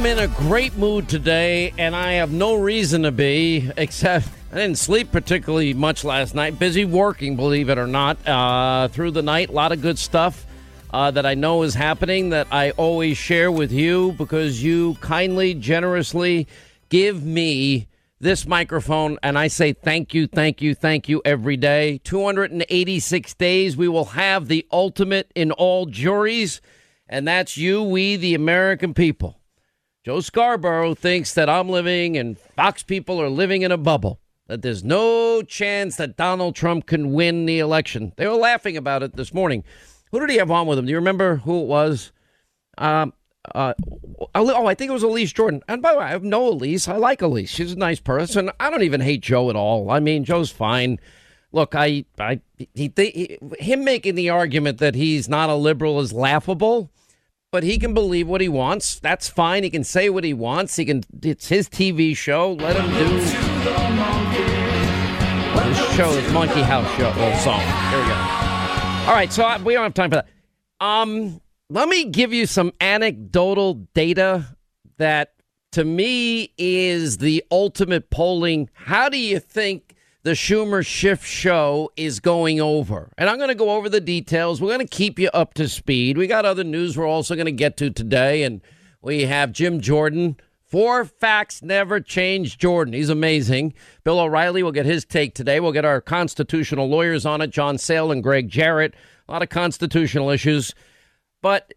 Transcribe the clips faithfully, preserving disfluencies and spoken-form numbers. am in a great mood today, and I have no reason to be, except I didn't sleep particularly much last night. Busy working, believe it or not, uh, through the night. A lot of good stuff uh, that I know is happening that I always share with you because you kindly, generously give me this microphone, and I say thank you, thank you, thank you every day. two hundred eighty-six days, we will have the ultimate in all juries, and that's you, we, the American people. Joe Scarborough thinks that I'm living and Fox people are living in a bubble, that there's no chance that Donald Trump can win the election. They were laughing about it this morning. Who did he have on with him? Do you remember who it was? Um, uh, oh, I think it was Elise Jordan. And by the way, I have no Elise. I like Elise. She's a nice person. I don't even hate Joe at all. I mean, Joe's fine. Look, I, I, he, he, him making the argument that he's not a liberal is laughable. But he can believe what he wants. That's fine. He can say what he wants. He can. It's his T V show. Let him do this show, this Monkey House show, old song. Here we go. All right, so I, we don't have time for that. Um, let me give you some anecdotal data that, to me, is the ultimate polling. How do you think the Schumer Schiff show is going over? And I'm going to go over the details. We're going to keep you up to speed. We got other news we're also going to get to today. And we have Jim Jordan. Four facts never change Jordan. He's amazing. Bill O'Reilly will get his take today. We'll get our constitutional lawyers on it, John Sale and Greg Jarrett. A lot of constitutional issues. But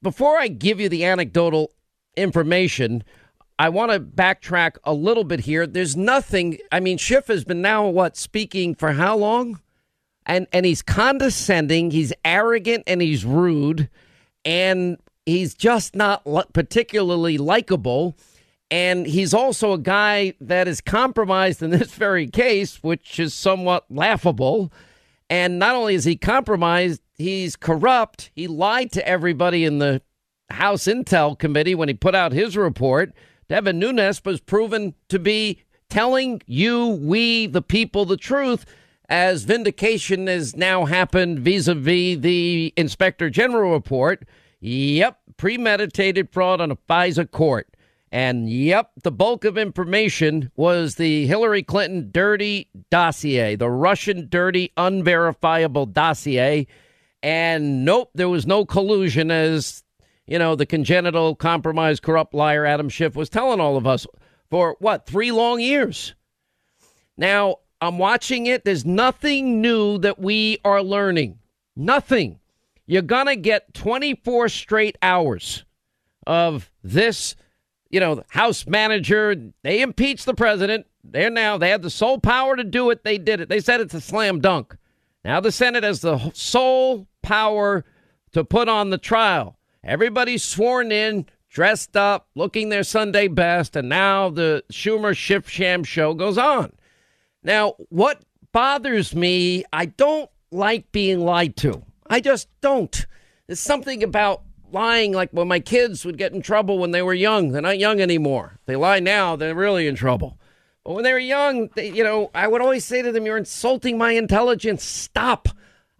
before I give you the anecdotal information, I want to backtrack a little bit here. There's nothing. I mean, Schiff has been now, what, speaking for how long? And and he's condescending. He's arrogant and he's rude. And he's just not li- particularly likable. And he's also a guy that is compromised in this very case, which is somewhat laughable. And not only is he compromised, he's corrupt. He lied to everybody in the House Intel Committee when he put out his report. Devin Nunes was proven to be telling you, we, the people, the truth, as vindication has now happened vis-a-vis the Inspector General report. Yep, premeditated fraud on a FISA court. And yep, the bulk of information was the Hillary Clinton dirty dossier, the Russian dirty, unverifiable dossier. And nope, there was no collusion, as you know, the congenital, compromised, corrupt liar Adam Schiff was telling all of us for, what, three long years. Now, I'm watching it. There's nothing new that we are learning. Nothing. You're going to get twenty-four straight hours of this, you know, House manager. They impeached the president. They're now, they had the sole power to do it. They did it. They said it's a slam dunk. Now the Senate has the sole power to put on the trial. Everybody's sworn in, dressed up, looking their Sunday best, and now the Schumer Schiff Sham show goes on. Now, what bothers me, I don't like being lied to. I just don't. There's something about lying, like when my kids would get in trouble when they were young. They're not young anymore. If they lie now, they're really in trouble. But when they were young, they, you know, I would always say to them, you're insulting my intelligence. Stop.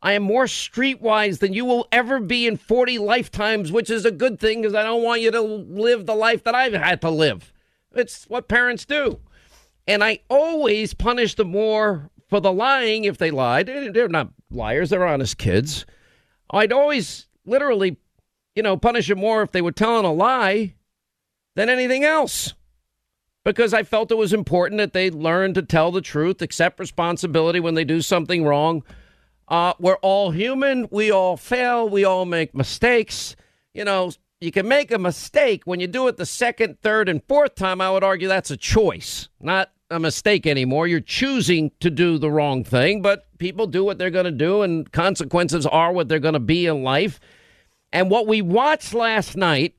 I am more streetwise than you will ever be in forty lifetimes, which is a good thing because I don't want you to live the life that I've had to live. It's what parents do. And I always punish them more for the lying if they lied. They're not liars. They're honest kids. I'd always literally, you know, punish them more if they were telling a lie than anything else, because I felt it was important that they learn to tell the truth, accept responsibility when they do something wrong. Uh, we're all human. We all fail. We all make mistakes. You know, you can make a mistake when you do it the second, third, and fourth time. I would argue that's a choice, not a mistake anymore. You're choosing to do the wrong thing, but people do what they're going to do, and consequences are what they're going to be in life. And what we watched last night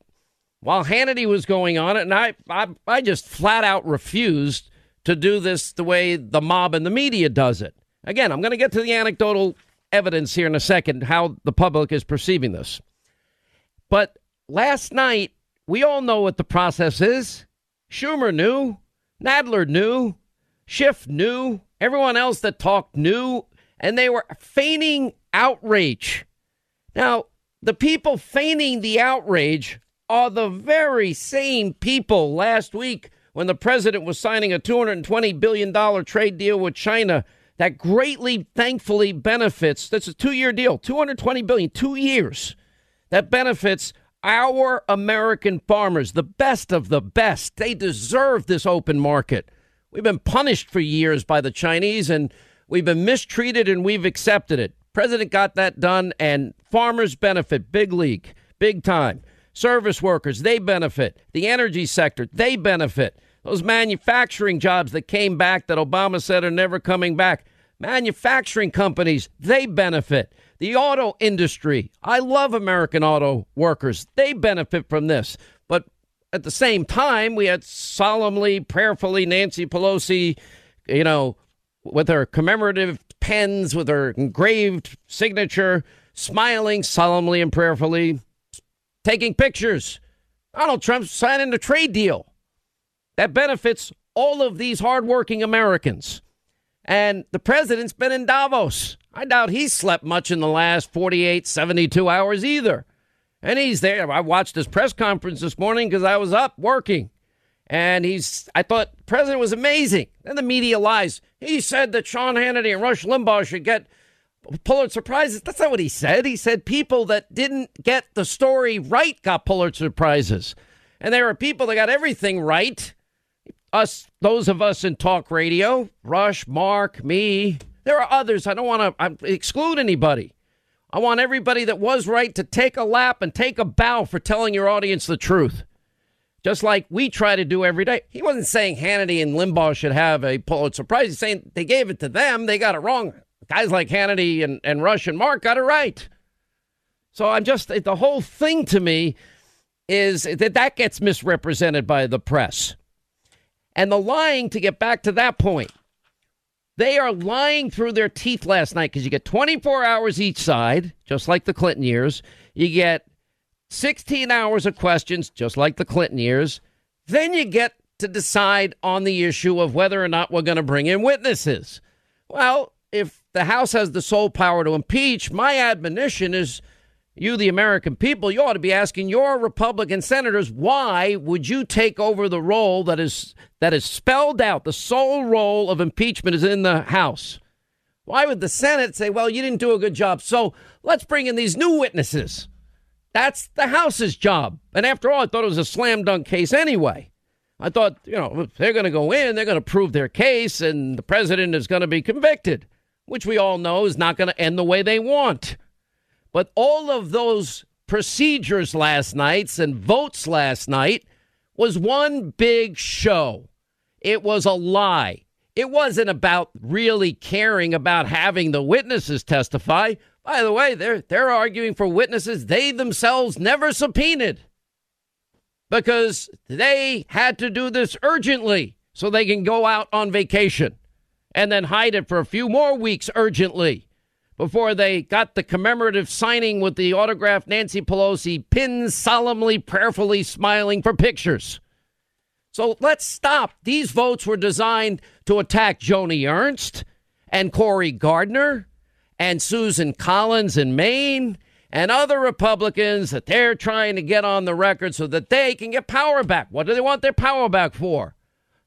while Hannity was going on, and I, I, I just flat out refused to do this the way the mob and the media does it. Again, I'm going to get to the anecdotal evidence here in a second, how the public is perceiving this. But last night, we all know what the process is. Schumer knew, Nadler knew, Schiff knew, everyone else that talked knew, and they were feigning outrage. Now, the people feigning the outrage are the very same people last week when the president was signing a two hundred twenty billion dollars trade deal with China that greatly, thankfully, benefits. That's a two-year deal, two hundred twenty billion dollars, two years. That benefits our American farmers, the best of the best. They deserve this open market. We've been punished for years by the Chinese, and we've been mistreated, and we've accepted it. President got that done, and farmers benefit, big league, big time. Service workers, they benefit. The energy sector, they benefit. Those manufacturing jobs that came back that Obama said are never coming back. Manufacturing companies, they benefit. The auto industry, I love American auto workers. They benefit from this. But at the same time, we had solemnly, prayerfully, Nancy Pelosi, you know, with her commemorative pens, with her engraved signature, smiling solemnly and prayerfully, taking pictures. Donald Trump signing the trade deal that benefits all of these hardworking Americans. And the president's been in Davos. I doubt he slept much in the last forty-eight, seventy-two hours either. And he's there. I watched his press conference this morning because I was up working. And he's, I thought the president was amazing. Then the media lies. He said that Sean Hannity and Rush Limbaugh should get Pulitzer Prizes. That's not what he said. He said people that didn't get the story right got Pulitzer Prizes. And there are people that got everything right. Us, those of us in talk radio, Rush, Mark, me, there are others. I don't want to exclude anybody. I want everybody that was right to take a lap and take a bow for telling your audience the truth, just like we try to do every day. He wasn't saying Hannity and Limbaugh should have a Pulitzer Prize. He's saying they gave it to them. They got it wrong. Guys like Hannity and, and Rush and Mark got it right. So I'm just, the whole thing to me is that that gets misrepresented by the press. And the lying, to get back to that point, they are lying through their teeth last night because you get twenty-four hours each side, just like the Clinton years. You get sixteen hours of questions, just like the Clinton years. Then you get to decide on the issue of whether or not we're going to bring in witnesses. Well, if the House has the sole power to impeach, my admonition is you, the American people, you ought to be asking your Republican senators, why would you take over the role that is that is spelled out? The sole role of impeachment is in the House. Why would the Senate say, well, you didn't do a good job, so let's bring in these new witnesses? That's the House's job. And after all, I thought it was a slam dunk case anyway. I thought, you know, they're going to go in, they're going to prove their case, and the president is going to be convicted, which we all know is not going to end the way they want. But all of those procedures last night and votes last night was one big show. It was a lie. It wasn't about really caring about having the witnesses testify. By the way, they're, they're arguing for witnesses they themselves never subpoenaed because they had to do this urgently so they can go out on vacation and then hide it for a few more weeks urgently before they got the commemorative signing with the autographed Nancy Pelosi pin, solemnly, prayerfully smiling for pictures. So let's stop. These votes were designed to attack Joni Ernst and Cory Gardner and Susan Collins in Maine and other Republicans that they're trying to get on the record so that they can get power back. What do they want their power back for?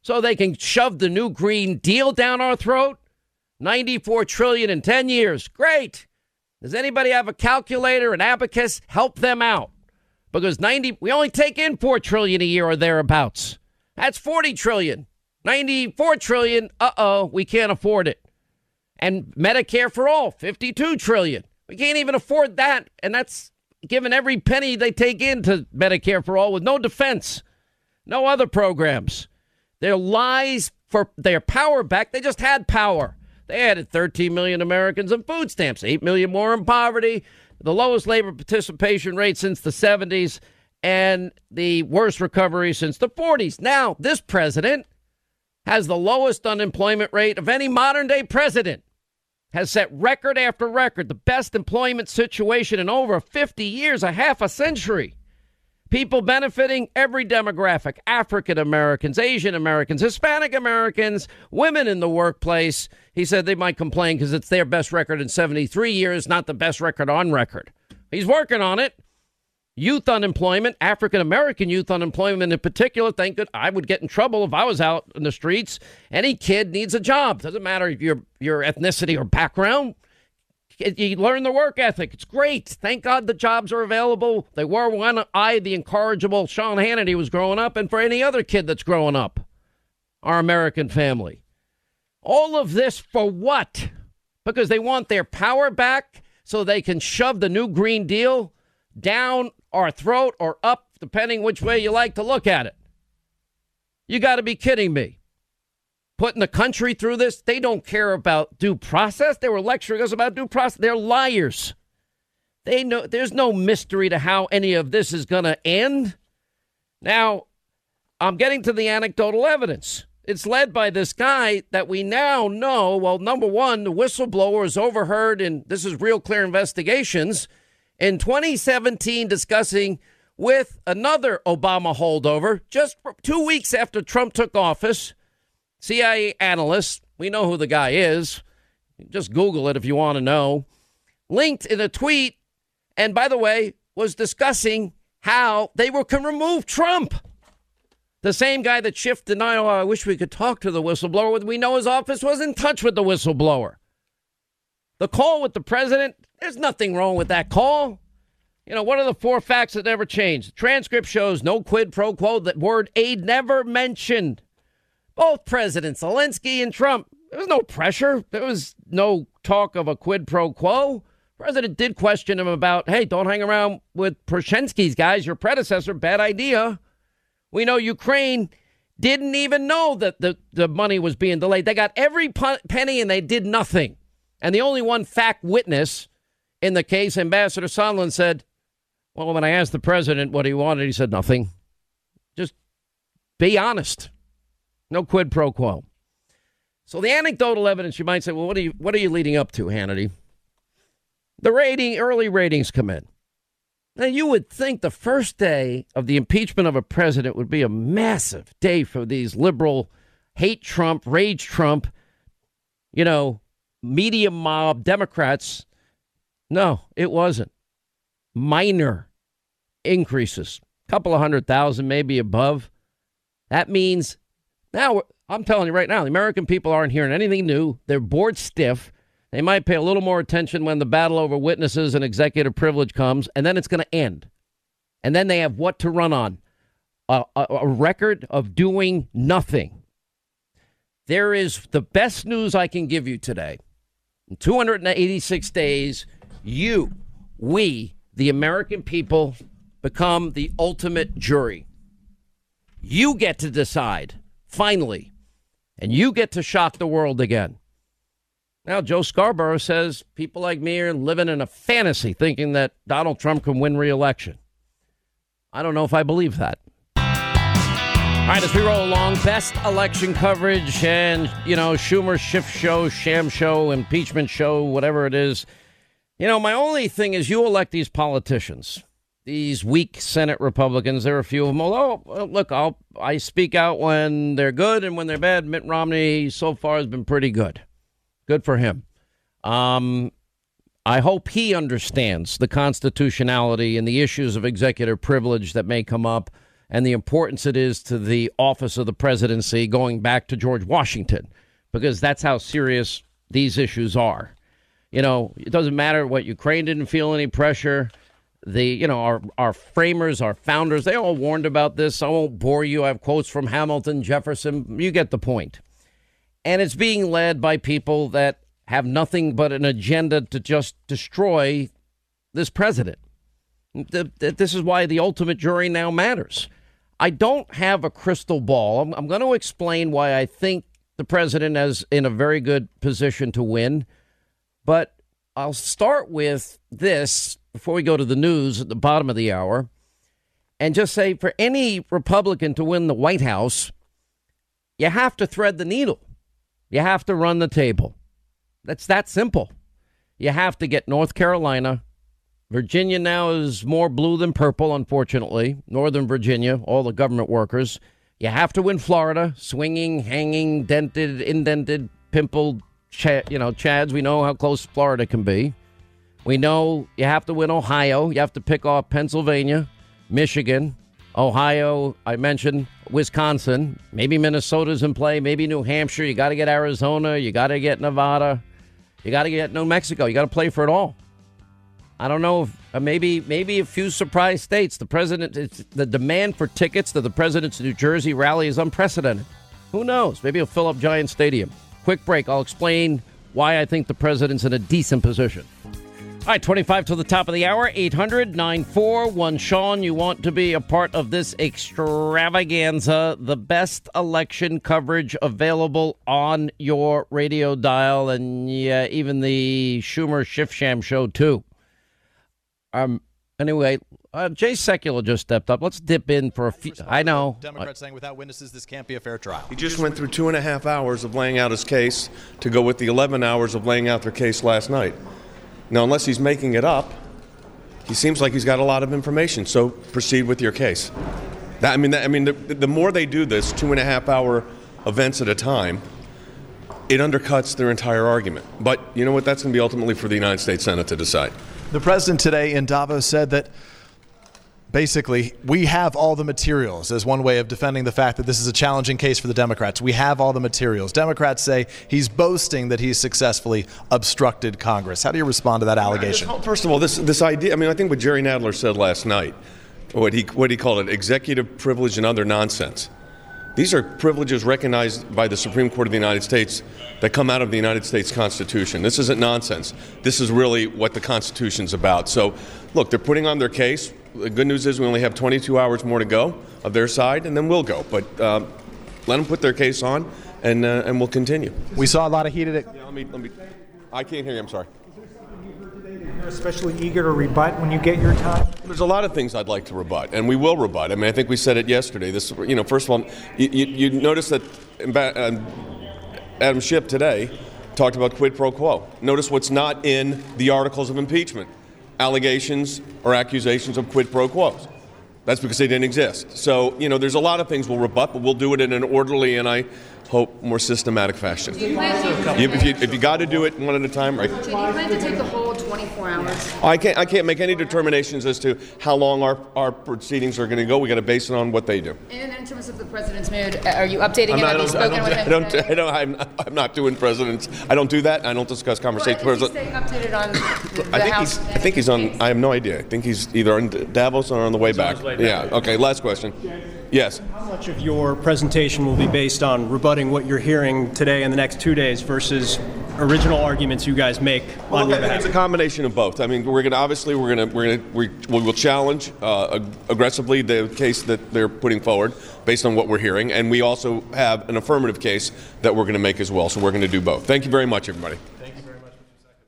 So they can shove the new Green Deal down our throat? ninety-four trillion dollars in ten years. Great. Does anybody have a calculator, an abacus? Help them out. Because ninety we only take in four trillion dollars a year or thereabouts. That's forty trillion dollars. ninety-four trillion dollars, uh-oh, we can't afford it. And Medicare for all, fifty-two trillion dollars. We can't even afford that, and that's given every penny they take into Medicare for all with no defense, no other programs. Their lies for their power back, they just had power. They added thirteen million Americans in food stamps, eight million more in poverty, the lowest labor participation rate since the seventies, and the worst recovery since the forties. Now, this president has the lowest unemployment rate of any modern-day president, has set record after record, the best employment situation in over fifty years, a half a century. People benefiting every demographic, African Americans, Asian Americans, Hispanic Americans, women in the workplace. He said they might complain because it's their best record in seventy-three years, not the best record on record. He's working on it. youth unemployment, African-American youth unemployment in particular. Thank God, I would get in trouble if I was out in the streets. Any kid needs a job. Doesn't matter if you're your ethnicity or background. You learn the work ethic. It's great. Thank God the jobs are available. They were when I, the incorrigible Sean Hannity, was growing up, and for any other kid that's growing up, our American family. All of this for what? Because they want their power back so they can shove the new Green Deal down our throat or up, depending which way you like to look at it. You got to be kidding me. Putting the country through this. They don't care about due process. They were lecturing us about due process. They're liars. They know there's no mystery to how any of this is going to end. Now, I'm getting to the anecdotal evidence. It's led by this guy that we now know. Well, number one, the whistleblower is overheard, and this is Real Clear Investigations, in twenty seventeen discussing with another Obama holdover just two weeks after Trump took office. C I A analyst, we know who the guy is. Just Google it if you want to know. Linked in a tweet, and by the way, was discussing how they were can remove Trump. The same guy that Schiff denied, oh, I wish we could talk to the whistleblower. We know his office was in touch with the whistleblower. The call with the president, there's nothing wrong with that call. You know, what are the four facts that never changed? The transcript shows no quid pro quo, that word aid never mentioned. Both Presidents Zelensky and Trump, there was no pressure. There was no talk of a quid pro quo. The president did question him about, hey, don't hang around with Prashensky's guys, your predecessor, bad idea. We know Ukraine didn't even know that the, the money was being delayed. They got every penny and they did nothing. And the only one fact witness in the case, Ambassador Sondland, said, well, when I asked the president what he wanted, he said nothing. Just be honest. No quid pro quo. So the anecdotal evidence, you might say, well, what are you, what are you leading up to, Hannity? The rating, early ratings come in. Now, you would think the first day of the impeachment of a president would be a massive day for these liberal, hate Trump, rage Trump, you know, media mob Democrats. No, it wasn't. Minor increases, a couple of hundred thousand, maybe above. That means... Now, I'm telling you right now, the American people aren't hearing anything new. They're bored stiff. They might pay a little more attention when the battle over witnesses and executive privilege comes, and then it's going to end. And then they have what to run on? A, a, a record of doing nothing. There is the best news I can give you today. In two hundred eighty-six days, you, we, the American people, become the ultimate jury. You get to decide. Finally, and you get to shock the world again. Now, Joe Scarborough says people like me are living in a fantasy thinking that Donald Trump can win re-election. I don't know if I believe that. All right, as we roll along, best election coverage and, you know, Schumer Schiff show, sham show, impeachment show, whatever it is. You know, my only thing is you elect these politicians. These weak Senate Republicans, there are a few of them. Although, well, look, I'll, I speak out when they're good and when they're bad. Mitt Romney so far has been pretty good. Good for him. Um, I hope he understands the constitutionality and the issues of executive privilege that may come up and the importance it is to the office of the presidency going back to George Washington, because that's how serious these issues are. You know, it doesn't matter what Ukraine didn't feel any pressure. The, you know, our, our framers, our founders, they all warned about this. I won't bore you. I have quotes from Hamilton, Jefferson. You get the point. And it's being led by people that have nothing but an agenda to just destroy this president. This is why the ultimate jury now matters. I don't have a crystal ball. I'm, I'm going to explain why I think the president is in a very good position to win. But I'll start with this before we go to the news at the bottom of the hour, and just say for any Republican to win the White House, you have to thread the needle. You have to run the table. That's that simple. You have to get North Carolina. Virginia now is more blue than purple, unfortunately. Northern Virginia, all the government workers. You have to win Florida, swinging, hanging, dented, indented, pimpled, Ch- you know, Chads. We know how close Florida can be. We know you have to win Ohio. You have to pick off Pennsylvania, Michigan, Ohio, I mentioned Wisconsin. Maybe Minnesota's in play. Maybe New Hampshire. You got to get Arizona. You got to get Nevada. You got to get New Mexico. You got to play for it all. I don't know. If, maybe maybe a few surprise states. The president, it's, the demand for tickets to the president's New Jersey rally is unprecedented. Who knows? Maybe he'll fill up Giant Stadium. Quick break. I'll explain why I think the president's in a decent position. All right, twenty-five to the top of the hour, eight hundred nine four one Sean. You want to be a part of this extravaganza, the best election coverage available on your radio dial, and yeah, even the Schumer Schiff Sham show, too. Um. Anyway, uh, Jay Sekulow just stepped up. Let's dip in for a few. I know. Democrats saying without witnesses, this can't be a fair trial. He just went through two and a half hours of laying out his case to go with the eleven hours of laying out their case last night. Now, unless he's making it up, he seems like he's got a lot of information. So proceed with your case. That, I mean, that, I mean, the, the more they do this, two and a half hour events at a time, it undercuts their entire argument. But you know what? That's going to be ultimately for the United States Senate to decide. The president today in Davos said that basically we have all the materials as one way of defending the fact that this is a challenging case for the Democrats. We have all the materials. Democrats say he's boasting that he's successfully obstructed Congress. How do you respond to that allegation? First of all, this this idea, I mean, I think what Jerry Nadler said last night, what he what he called it, executive privilege and other nonsense. These are privileges recognized by the Supreme Court of the United States that come out of the United States Constitution. This isn't nonsense. This is really what the Constitution's about. So, look, they're putting on their case. The good news is we only have twenty-two hours more to go of their side, and then we'll go. But uh, let them put their case on, and uh, and we'll continue. We saw a lot of heat at it. Yeah, let me, let me, I can't hear you. I'm sorry. You're especially eager to rebut when you get your time? There's a lot of things I'd like to rebut, and we will rebut. I mean, I think we said it yesterday. This, you know, first of all, you, you, you notice that Adam Schiff today talked about quid pro quo. Notice what's not in the articles of impeachment, allegations or accusations of quid pro quo. That's because they didn't exist. So, you know, there's a lot of things we'll rebut, but we'll do it in an orderly and I hope more systematic fashion. You you, if you if you got to do it one at a time, right? Do you plan to take the whole twenty-four hours? I can't I can't make any determinations as to how long our, our proceedings are going to go. We got to base it on what they do. And in terms of the president's mood, are you updating him? Have you spoken with him? I don't. I don't. I'm not, I'm not doing presidents. I don't do that. I don't discuss conversations. Well, is he staying updated on the I think House? He's, I think he's on. I have no idea. I think he's either in Davos or on the way back. Way back. Yeah. Okay. Last question. Yes. How much of your presentation will be based on rebutting what you're hearing today and the next two days versus original arguments you guys make on your behalf? It's a combination of both. I mean, we're going to obviously we're going to we're going to we will challenge uh, aggressively the case that they're putting forward based on what we're hearing, and we also have an affirmative case that we're going to make as well. So we're going to do both. Thank you very much, everybody. Thank you very much.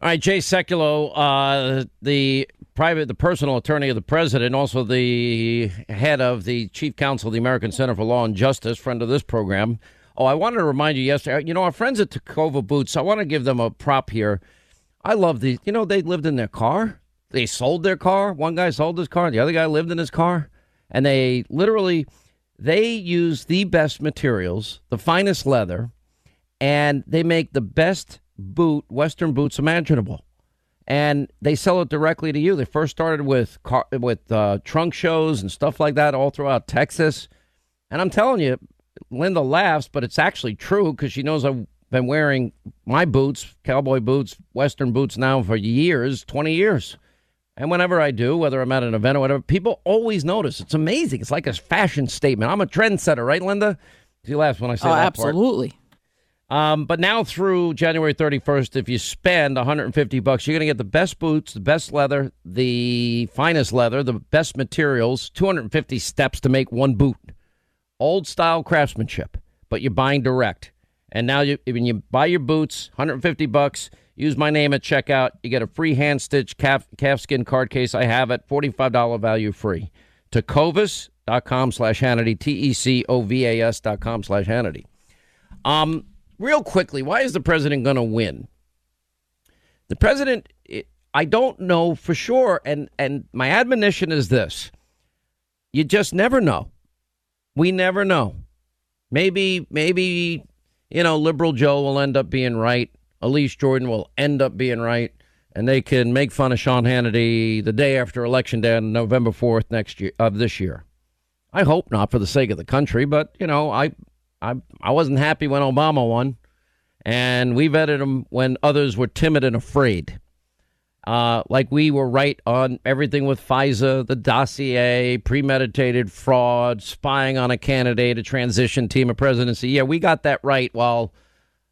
All right, Jay Sekulow, uh, the. Private, the personal attorney of the president, also the head of the chief counsel of the American Center for Law and Justice, friend of this program. Oh, I wanted to remind you yesterday, you know, our friends at Tacova Boots, I want to give them a prop here. I love these. You know, they lived in their car. They sold their car. One guy sold his car. The other guy lived in his car. And they literally, they use the best materials, the finest leather, and they make the best boot, Western boots imaginable. And they sell it directly to you. They first started with car, with uh, trunk shows and stuff like that all throughout Texas. And I'm telling you, Linda laughs, but it's actually true because she knows I've been wearing my boots, cowboy boots, Western boots now for years, twenty years. And whenever I do, whether I'm at an event or whatever, people always notice. It's amazing. It's like a fashion statement. I'm a trendsetter, right, Linda? She laughs when I say oh, that absolutely. part. Absolutely. Um, but now through January thirty-first, if you spend one hundred fifty bucks, you're going to get the best boots, the best leather, the finest leather, the best materials, two hundred fifty steps to make one boot. Old style craftsmanship, but you're buying direct. And now you, when you buy your boots, one hundred fifty bucks, use my name at checkout. You get a free hand-stitched calf, calfskin card case. I have it, forty-five dollars value free. Tecovas.com slash Hannity, T-E-C-O-V-A-S dot com slash Hannity. Um... Real quickly, why is the president going to win? The president, I don't know for sure. And, and my admonition is this. You just never know. We never know. Maybe, maybe, you know, liberal Joe will end up being right. Elise Jordan will end up being right. and they can make fun of Sean Hannity the day after Election Day on November fourth next year of this year. I hope not, for the sake of the country, but, you know, I I, I wasn't happy when Obama won, and we vetted him when others were timid and afraid. Uh, like we were right on everything with FISA, the dossier, premeditated fraud, spying on a candidate, a transition team, a presidency. Yeah, we got that right while,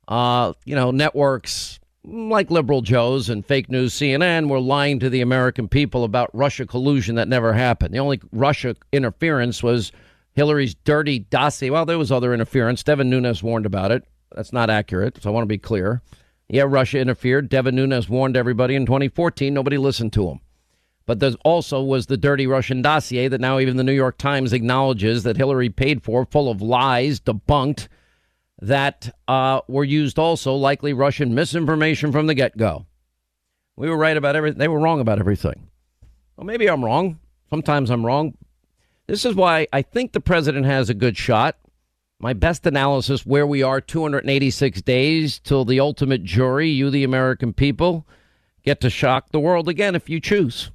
uh, you know, networks like liberal Joes and fake news C N N were lying to the American people about Russia collusion that never happened. The only Russia interference was Hillary's dirty dossier. Well, there was other interference. Devin Nunes warned about it. That's not accurate, so I want to be clear. Yeah, Russia interfered. Devin Nunes warned everybody in twenty fourteen. Nobody listened to him. But there also was the dirty Russian dossier that now even the New York Times acknowledges that Hillary paid for, full of lies, debunked, that uh, were used also, likely Russian misinformation from the get-go. We were right about everything. They were wrong about everything. Well, maybe I'm wrong. Sometimes I'm wrong. This is why I think the president has a good shot. My best analysis, where we are two hundred eighty-six days till the ultimate jury, you, the American people, get to shock the world again if you choose.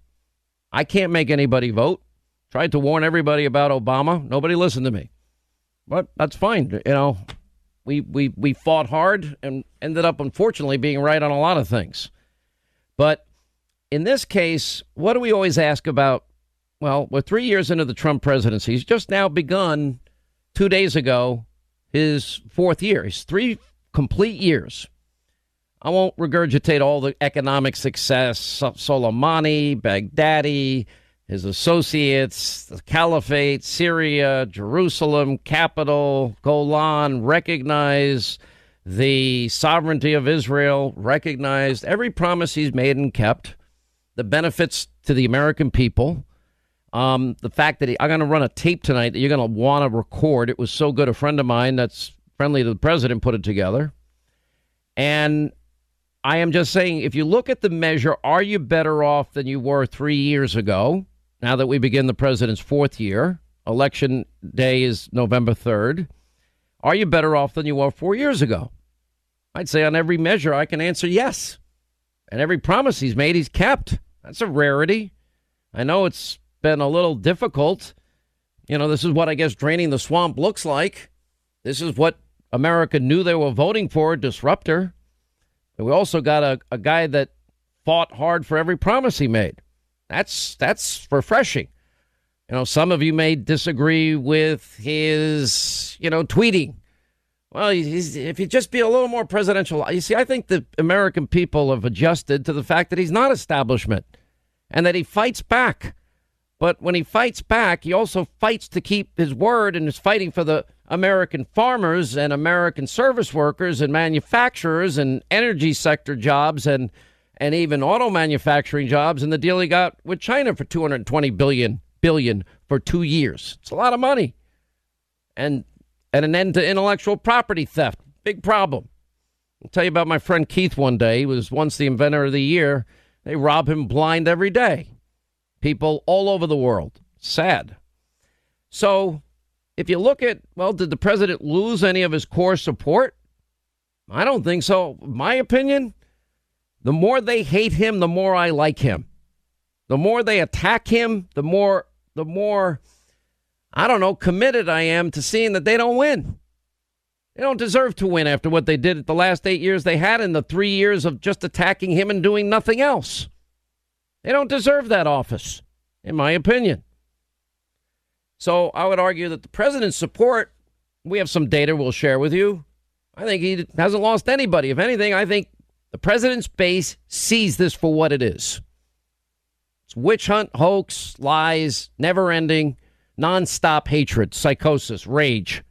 I can't make anybody vote. Tried to warn everybody about Obama. Nobody listened to me. But that's fine. You know, we we, we fought hard and ended up, unfortunately, being right on a lot of things. But in this case, what do we always ask about? Well, we're three years into the Trump presidency. He's just now begun, two days ago, his fourth year, his three complete years. I won't regurgitate all the economic success, Soleimani, Baghdadi, his associates, the caliphate, Syria, Jerusalem, capital, Golan, recognize the sovereignty of Israel, recognized every promise he's made and kept, the benefits to the American people. Um, the fact that he, I'm going to run a tape tonight that you're going to want to record. It was so good. A friend of mine that's friendly to the president put it together. And I am just saying, if you look at the measure, are you better off than you were three years ago? Now that we begin the president's fourth year, Election Day is November third. Are you better off than you were four years ago? I'd say on every measure, I can answer yes. And every promise he's made, he's kept. That's a rarity. I know it's been a little difficult. You know, this is what I guess draining the swamp looks like. This is what America knew they were voting for, a disruptor. And we also got a, a guy that fought hard for every promise he made. That's that's refreshing. You know, some of you may disagree with his, you know, tweeting. Well, he's, if he'd just be a little more presidential. You see, I think the American people have adjusted to the fact that he's not establishment and that he fights back. But when he fights back, he also fights to keep his word and is fighting for the American farmers and American service workers and manufacturers and energy sector jobs and and even auto manufacturing jobs. And the deal he got with China for two hundred twenty billion billion for two years. It's a lot of money. And and an end to intellectual property theft. Big problem. I'll tell you about my friend Keith one day. He was once the inventor of the year. They rob him blind every day. People all over the world. Sad. So if you look at, well, did the president lose any of his core support? I don't think so. My opinion, the more they hate him, the more I like him. The more they attack him, the more, the more, I don't know, committed I am to seeing that they don't win. They don't deserve to win after what they did at the last eight years they had in the three years of just attacking him and doing nothing else. They don't deserve that office, in my opinion. So I would argue that the president's support, we have some data we'll share with you. I think he hasn't lost anybody. If anything, I think the president's base sees this for what it is. It's witch hunt, hoax, lies, never-ending, nonstop hatred, psychosis, rage.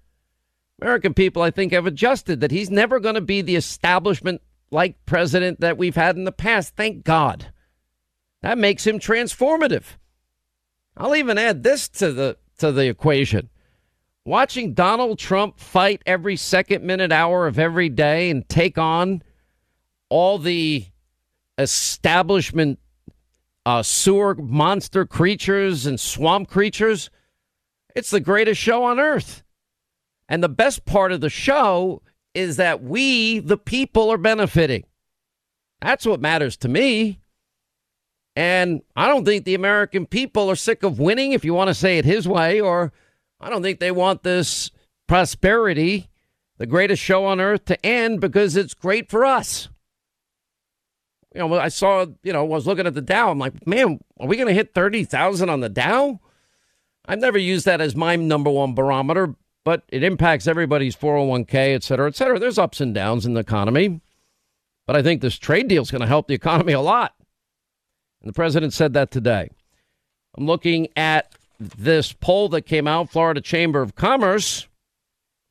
American people, I think, have adjusted that he's never going to be the establishment-like president that we've had in the past. Thank God. That makes him transformative. I'll even add this to the to the equation. Watching Donald Trump fight every second, minute, hour of every day and take on all the establishment uh, sewer monster creatures and swamp creatures, it's the greatest show on earth. And the best part of the show is that we, the people, are benefiting. That's what matters to me. And I don't think the American people are sick of winning, if you want to say it his way, or I don't think they want this prosperity, the greatest show on earth, to end because it's great for us. You know, I saw, you know, I was looking at the Dow. I'm like, man, are we going to hit thirty thousand on the Dow? I've never used that as my number one barometer, but it impacts everybody's four oh one k, et cetera, et cetera. There's ups and downs in the economy, but I think this trade deal is going to help the economy a lot. And the president said that today. I'm looking at this poll that came out, Florida Chamber of Commerce.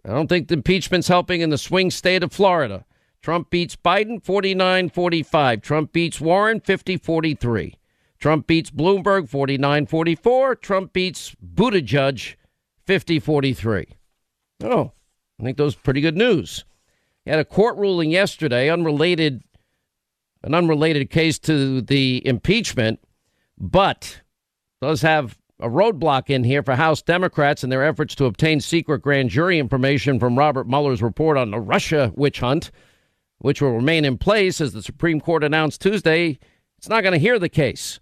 I don't think the impeachment's helping in the swing state of Florida. Trump beats Biden forty-nine forty-five. Trump beats Warren fifty forty-three. Trump beats Bloomberg forty-nine forty-four. Trump beats Buttigieg fifty forty-three. Oh, I think those are pretty good news. He had a court ruling yesterday, unrelated, an unrelated case to the impeachment, but does have a roadblock in here for House Democrats and their efforts to obtain secret grand jury information from Robert Mueller's report on the Russia witch hunt, which will remain in place, as the Supreme Court announced Tuesday. It's not going to hear the case.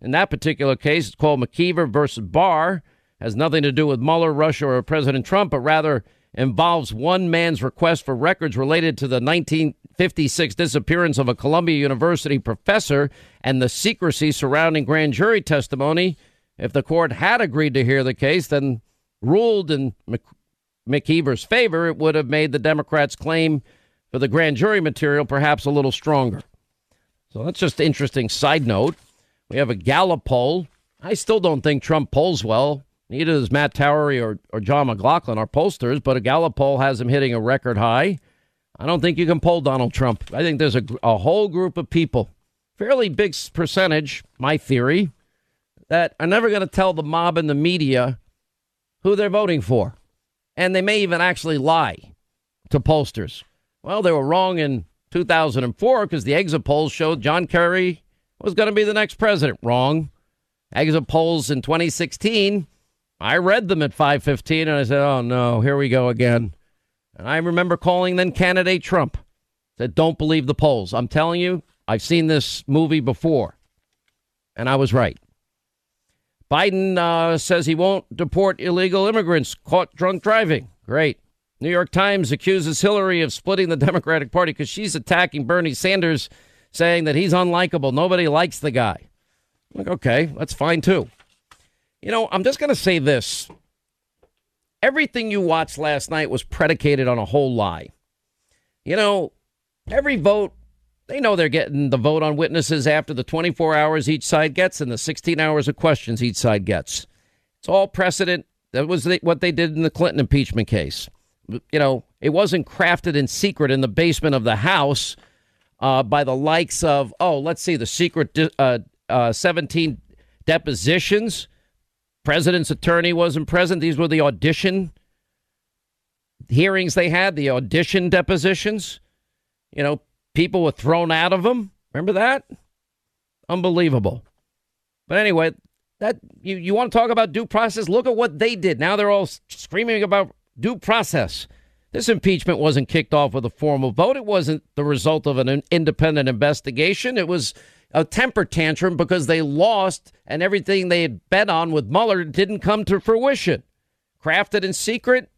In that particular case, it's called McKeever versus Barr. It has nothing to do with Mueller, Russia, or President Trump, but rather involves one man's request for records related to the nineteen fifty-six disappearance of a Columbia University professor and the secrecy surrounding grand jury testimony. If the court had agreed to hear the case, then ruled in McKeever's favor, it would have made the Democrats' claim for the grand jury material perhaps a little stronger. So that's just an interesting side note. We have a Gallup poll. I still don't think Trump polls well. Neither does Matt Towery or, or John McLaughlin, our pollsters, but a Gallup poll has him hitting a record high. I don't think you can poll Donald Trump. I think there's a, a whole group of people, fairly big percentage, my theory, that are never going to tell the mob and the media who they're voting for. And they may even actually lie to pollsters. Well, they were wrong in two thousand four because the exit polls showed John Kerry was going to be the next president. Wrong. Exit polls in twenty sixteen, I read them at five fifteen and I said, oh, no, here we go again. And I remember calling then candidate Trump. Said, don't believe the polls. I'm telling you, I've seen this movie before. And I was right. Biden uh, says he won't deport illegal immigrants caught drunk driving. Great. New York Times accuses Hillary of splitting the Democratic Party because she's attacking Bernie Sanders, saying that he's unlikable. Nobody likes the guy. I'm like, okay, that's fine, too. You know, I'm just going to say this. Everything you watched last night was predicated on a whole lie. You know, every vote. They know they're getting the vote on witnesses after the twenty-four hours each side gets and the sixteen hours of questions each side gets. It's all precedent. That was what they did in the Clinton impeachment case. You know, it wasn't crafted in secret in the basement of the House uh, by the likes of, oh, let's see, the secret de- uh, uh, seventeen depositions. President's attorney wasn't present. These were the audition hearings they had, the audition depositions. You know, people were thrown out of them. Remember that? Unbelievable. But anyway, that you, you want to talk about due process? Look at what they did. Now they're all screaming about due process. This impeachment wasn't kicked off with a formal vote. It wasn't the result of an independent investigation. It was a temper tantrum because they lost and everything they had bet on with Mueller didn't come to fruition. Crafted in secret,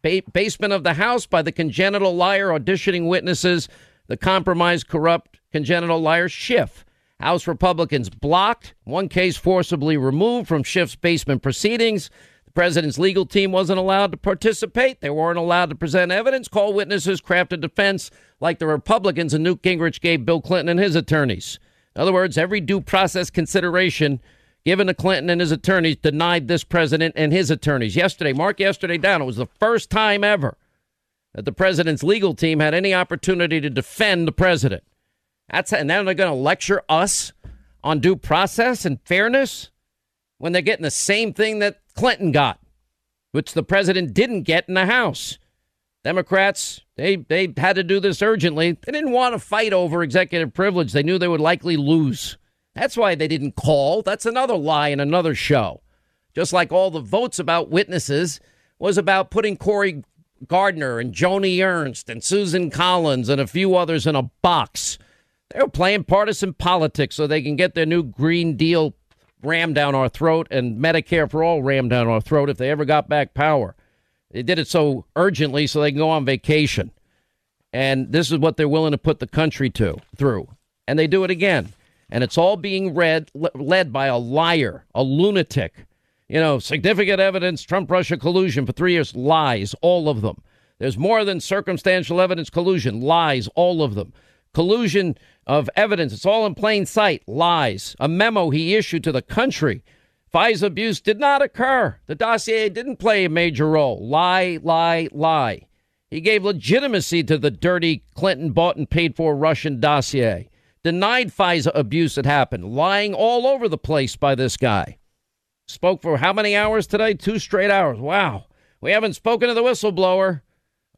ba- basement of the House by the congenital liar auditioning witnesses, the compromised, corrupt, congenital liar Schiff. House Republicans blocked. One case forcibly removed from Schiff's basement proceedings. The president's legal team wasn't allowed to participate. They weren't allowed to present evidence, call witnesses, craft a defense like the Republicans and Newt Gingrich gave Bill Clinton and his attorneys. In other words, every due process consideration given to Clinton and his attorneys denied this president and his attorneys. Yesterday, mark yesterday down, it was the first time ever that the president's legal team had any opportunity to defend the president. That's, and now they're going to lecture us on due process and fairness when they're getting the same thing that Clinton got, which the president didn't get in the House. Democrats, they, they had to do this urgently. They didn't want to fight over executive privilege. They knew they would likely lose. That's why they didn't call. That's another lie in another show. Just like all the votes about witnesses was about putting Cory Gardner and Joni Ernst and Susan Collins and a few others in a box. They were playing partisan politics so they can get their new Green Deal rammed down our throat and Medicare for all rammed down our throat if they ever got back power. They did it so urgently so they can go on vacation. And this is what they're willing to put the country to through. And they do it again. And it's all being read, led by a liar, a lunatic. You know, significant evidence, Trump-Russia collusion for three years. Lies, all of them. There's more than circumstantial evidence collusion. Lies, all of them. Collusion of evidence. It's all in plain sight. Lies. A memo he issued to the country. FISA abuse did not occur. The dossier didn't play a major role. Lie, lie, lie. He gave legitimacy to the dirty Clinton bought and paid for Russian dossier. Denied FISA abuse that happened. Lying all over the place by this guy. Spoke for how many hours today? Two straight hours. Wow. We haven't spoken to the whistleblower.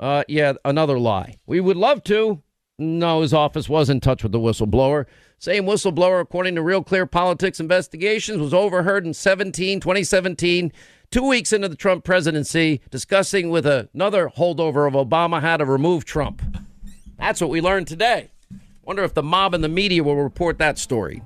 Uh, yeah, another lie. We would love to. No, his office was in touch with the whistleblower. Same whistleblower, according to Real Clear Politics Investigations, was overheard in twenty seventeen, two weeks into the Trump presidency, discussing with another holdover of Obama how to remove Trump. That's what we learned today. Wonder if the mob and the media will report that story.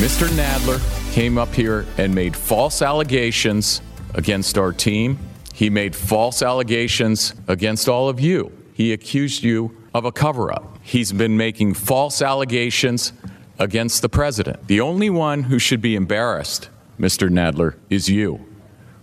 Mister Nadler came up here and made false allegations against our team. He made false allegations against all of you. He accused you of a cover-up. He's been making false allegations against the president. The only one who should be embarrassed, Mister Nadler, is you,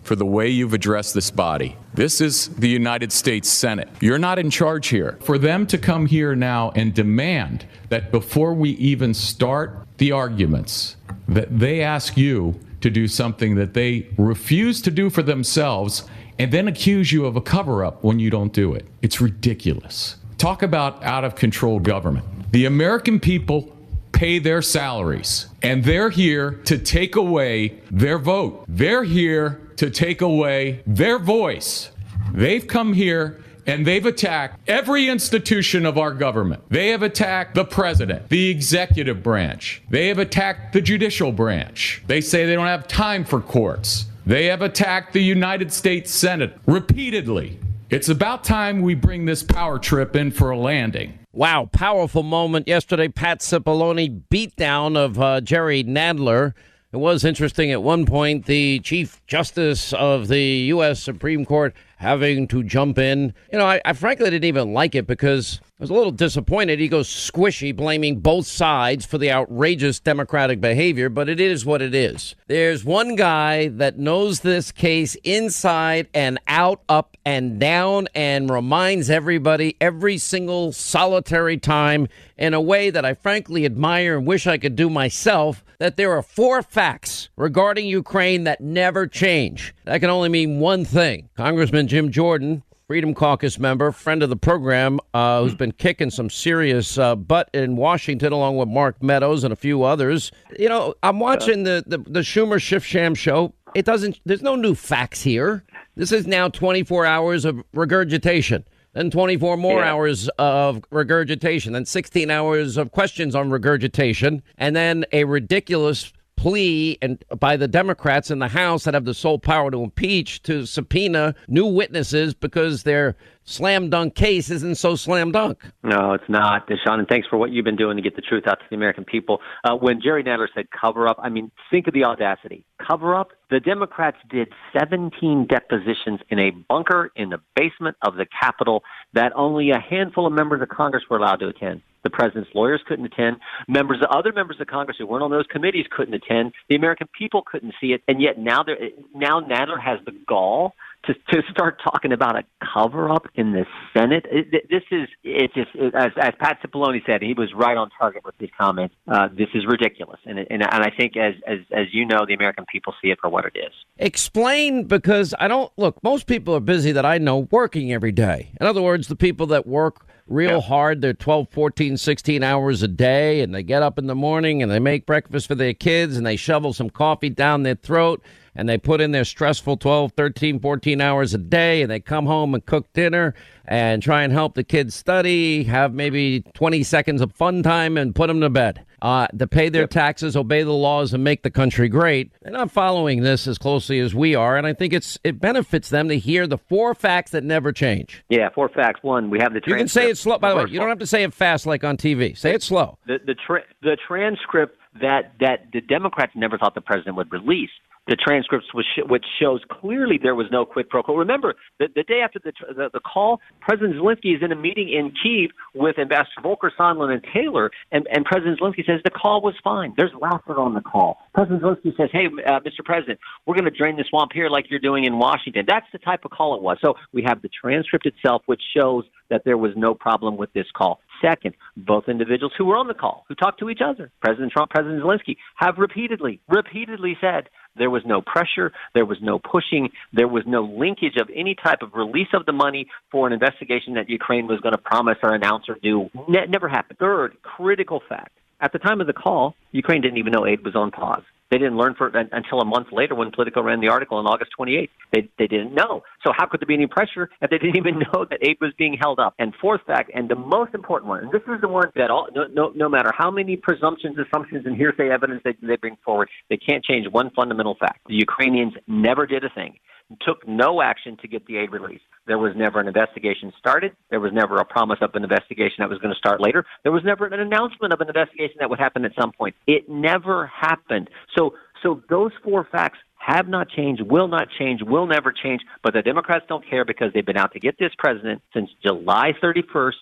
for the way you've addressed this body. This is the United States Senate. You're not in charge here. For them to come here now and demand that before we even start the arguments, that they ask you to do something that they refuse to do for themselves and then accuse you of a cover-up when you don't do it. It's ridiculous. Talk about out-of-control government. The American people pay their salaries, and they're here to take away their vote. They're here to take away their voice. They've come here, and they've attacked every institution of our government. They have attacked the president, the executive branch. They have attacked the judicial branch. They say they don't have time for courts. They have attacked the United States Senate repeatedly. It's about time we bring this power trip in for a landing. Wow, powerful moment yesterday. Pat Cipollone beatdown of uh, Jerry Nadler. It was interesting at one point, the Chief Justice of the U S Supreme Court having to jump in. You know, I, I frankly didn't even like it because I was a little disappointed. He goes squishy, blaming both sides for the outrageous Democratic behavior, but it is what it is. There's one guy that knows this case inside and out, up and down, and reminds everybody every single solitary time in a way that I frankly admire and wish I could do myself, that there are four facts regarding Ukraine that never change. That can only mean one thing. Congressman Jim Jordan, Freedom Caucus member, friend of the program, uh, who's been kicking some serious uh, butt in Washington, along with Mark Meadows and a few others. You know, I'm watching the, the, the Schumer Schiff Sham show. It doesn't, there's no new facts here. This is now twenty-four hours of regurgitation, then twenty-four more yeah. hours of regurgitation, then sixteen hours of questions on regurgitation, and then a ridiculous plea and by the Democrats in the House that have the sole power to impeach to subpoena new witnesses because their slam dunk case isn't so slam dunk. No, it's not, Deshaun. And thanks for what you've been doing to get the truth out to the American people. Uh, when Jerry Nadler said cover up, I mean, think of the audacity. Cover up? The Democrats did seventeen depositions in a bunker in the basement of the Capitol that only a handful of members of Congress were allowed to attend. The president's lawyers couldn't attend. Members, other members of Congress who weren't on those committees couldn't attend. The American people couldn't see it. And yet now there, now Nadler has the gall to, to start talking about a cover-up in the Senate. It, this is, it just, it, as, as Pat Cipollone said, he was right on target with his comments. Uh, this is ridiculous. And, it, and and I think, as, as, as you know, the American people see it for what it is. Explain, because I don't, look, most people are busy that I know working every day. In other words, the people that work real yeah. hard, they're twelve, fourteen, sixteen hours a day, and they get up in the morning and they make breakfast for their kids and they shovel some coffee down their throat and they put in their stressful twelve, thirteen, fourteen hours a day, and they come home and cook dinner and try and help the kids study, have maybe twenty seconds of fun time, and put them to bed. uh, to pay their yep. taxes, obey the laws, and make the country great. They're not following this as closely as we are, and I think it's it benefits them to hear the four facts that never change. Yeah, four facts. One, we have the transcript. You can say it slow. By the way, you don't have to say it fast like on T V. Say it slow. The the, tra- the transcript that, that the Democrats never thought the president would release. The transcripts, which, which shows clearly there was no quid pro quo. Remember, the, the day after the, the the call, President Zelensky is in a meeting in Kyiv with Ambassador Volker Sondland and Taylor, and, and President Zelensky says the call was fine. There's laughter on the call. President Zelensky says, hey, uh, Mister President, we're going to drain the swamp here like you're doing in Washington. That's the type of call it was. So we have the transcript itself, which shows that there was no problem with this call. Second, both individuals who were on the call, who talked to each other, President Trump, President Zelensky, have repeatedly, repeatedly said there was no pressure, there was no pushing, there was no linkage of any type of release of the money for an investigation that Ukraine was going to promise or announce or do. It never happened. Third, critical fact. At the time of the call, Ukraine didn't even know aid was on pause. They didn't learn for until a month later when Politico ran the article on August twenty-eighth. They they didn't know. So how could there be any pressure if they didn't even know that aid was being held up? And fourth fact, and the most important one, and this is the one that all, no, no, no matter how many presumptions, assumptions, and hearsay evidence they, they bring forward, they can't change one fundamental fact. The Ukrainians never did a thing, took no action to get the aid released. There was never an investigation started. There was never a promise of an investigation that was going to start later. There was never an announcement of an investigation that would happen at some point. It never happened. So so those four facts have not changed, will not change, will never change. But the Democrats don't care because they've been out to get this president since July thirty-first,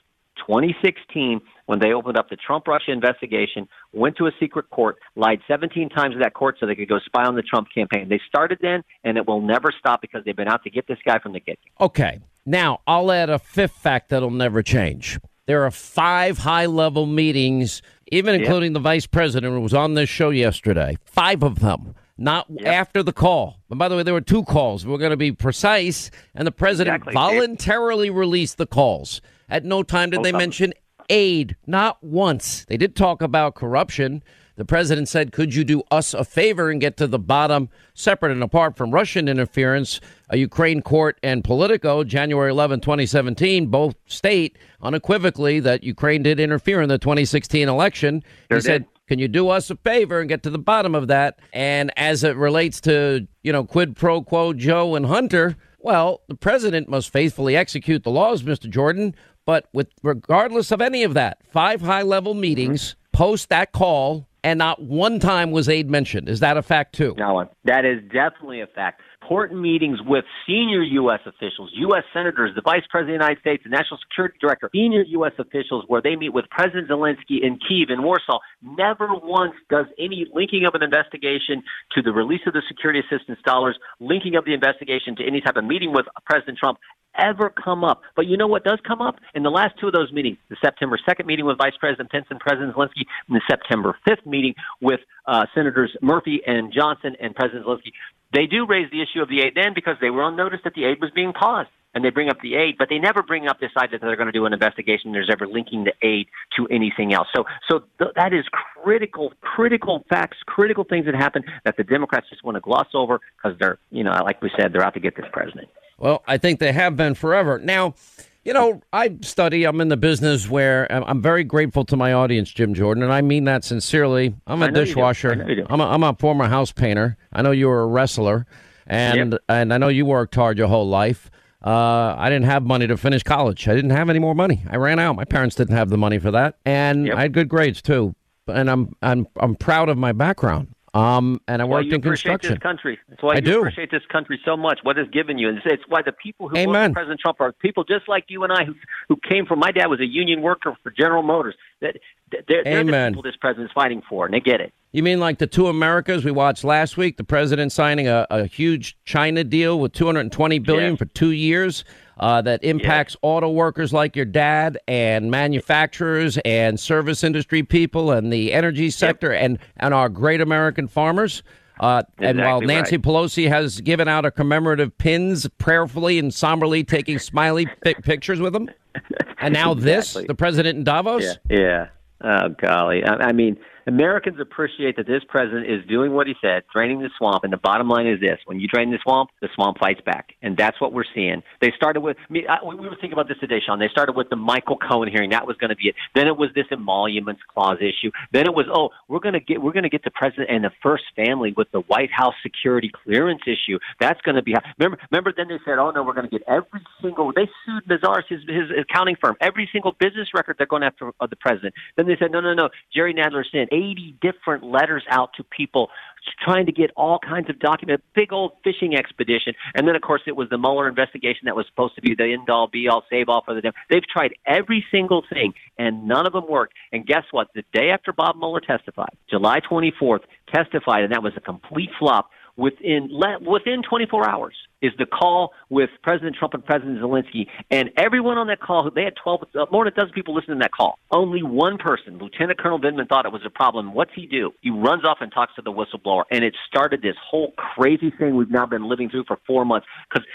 twenty sixteen, when they opened up the Trump-Russia investigation, went to a secret court, lied seventeen times to that court so they could go spy on the Trump campaign. They started then, and it will never stop because they've been out to get this guy from the get-go. Okay. Now, I'll add a fifth fact that'll never change. There are five high-level meetings, even including yep. the vice president who was on this show yesterday, five of them. Not yep. after the call. And by the way, there were two calls. We're going to be precise. And the president exactly. voluntarily released the calls. At no time did they mention aid. Not once. They did talk about corruption. The president said, could you do us a favor and get to the bottom, separate and apart from Russian interference? A Ukraine court and Politico, January eleventh, twenty seventeen, both state unequivocally that Ukraine did interfere in the twenty sixteen election. Sure he did. said, can you do us a favor and get to the bottom of that? And as it relates to, you know, quid pro quo Joe and Hunter, well, the president must faithfully execute the laws, Mister Jordan. But with regardless of any of that, five high-level meetings mm-hmm. post that call, and not one time was aid mentioned. Is that a fact, too? No, that is definitely a fact. Important meetings with senior U S officials, U S senators, the vice president of the United States, the national security director, senior U S officials where they meet with President Zelensky in Kyiv and Warsaw. Never once does any linking of an investigation to the release of the security assistance dollars, linking of the investigation to any type of meeting with President Trump ever come up. But you know what does come up? In the last two of those meetings, the September second meeting with Vice President Pence and President Zelensky, and the September fifth meeting with uh, Senators Murphy and Johnson and President Zelensky, they do raise the issue of the aid then because they were on notice that the aid was being paused. And they bring up the aid, but they never bring up this idea that they're going to do an investigation. There's ever linking the aid to anything else. So so th- that is critical, critical facts, critical things that happen that the Democrats just want to gloss over because they're, you know, like we said, they're out to get this president. Well, I think they have been forever. Now, you know, I study. I'm in the business where I'm very grateful to my audience, Jim Jordan, and I mean that sincerely. I'm a dishwasher. I'm a, I'm a former house painter. I know you were a wrestler, and yep. and I know you worked hard your whole life. Uh, I didn't have money to finish college. I didn't have any more money. I ran out. My parents didn't have the money for that, and yep. I had good grades too. And I'm I'm I'm proud of my background. Um, and I worked well, in construction. This country. That's why I you do. appreciate this country so much, what it's given you. And it's why the people who Amen. Voted for President Trump are people just like you and I who, who came from, my dad was a union worker for General Motors. That They're, they're the people this president's fighting for, and they get it. You mean like the two Americas we watched last week, the president signing a, a huge China deal with two hundred twenty billion dollars yeah. for two years uh, that impacts yeah. auto workers like your dad and manufacturers and service industry people and the energy sector yeah. and, and our great American farmers. Uh, exactly and while Nancy right. Pelosi has given out her commemorative pins prayerfully and somberly, taking smiley p- pictures with them. And now exactly. this, the president in Davos. Yeah. yeah. Oh, golly. I, I mean, Americans appreciate that this president is doing what he said, draining the swamp. And the bottom line is this: when you drain the swamp, the swamp fights back. And that's what we're seeing. They started with, I mean, I, we were thinking about this today, Sean. They started with the Michael Cohen hearing. That was going to be it. Then it was this emoluments clause issue. Then it was, oh, we're going to get, we're going to get the president and the first family with the White House security clearance issue. That's going to be, remember, remember then they said, oh no, we're going to get every single, they sued Mazars, his, his accounting firm, every single business record they're going after the president. Then they said, no, no, no, Jerry Nadler sent eighty different letters out to people trying to get all kinds of documents, big old fishing expedition. And then, of course, it was the Mueller investigation that was supposed to be the end-all, be-all, save-all for the Dem. They've tried every single thing, and none of them worked. And guess what? The day after Bob Mueller testified, July twenty-fourth, testified, and that was a complete flop. Within within twenty-four hours is the call with President Trump and President Zelensky, and everyone on that call, they had twelve, uh, more than a dozen people listening to that call. Only one person, Lieutenant Colonel Vindman, thought it was a problem. What's he do? He runs off and talks to the whistleblower, and it started this whole crazy thing we've now been living through for four months. Because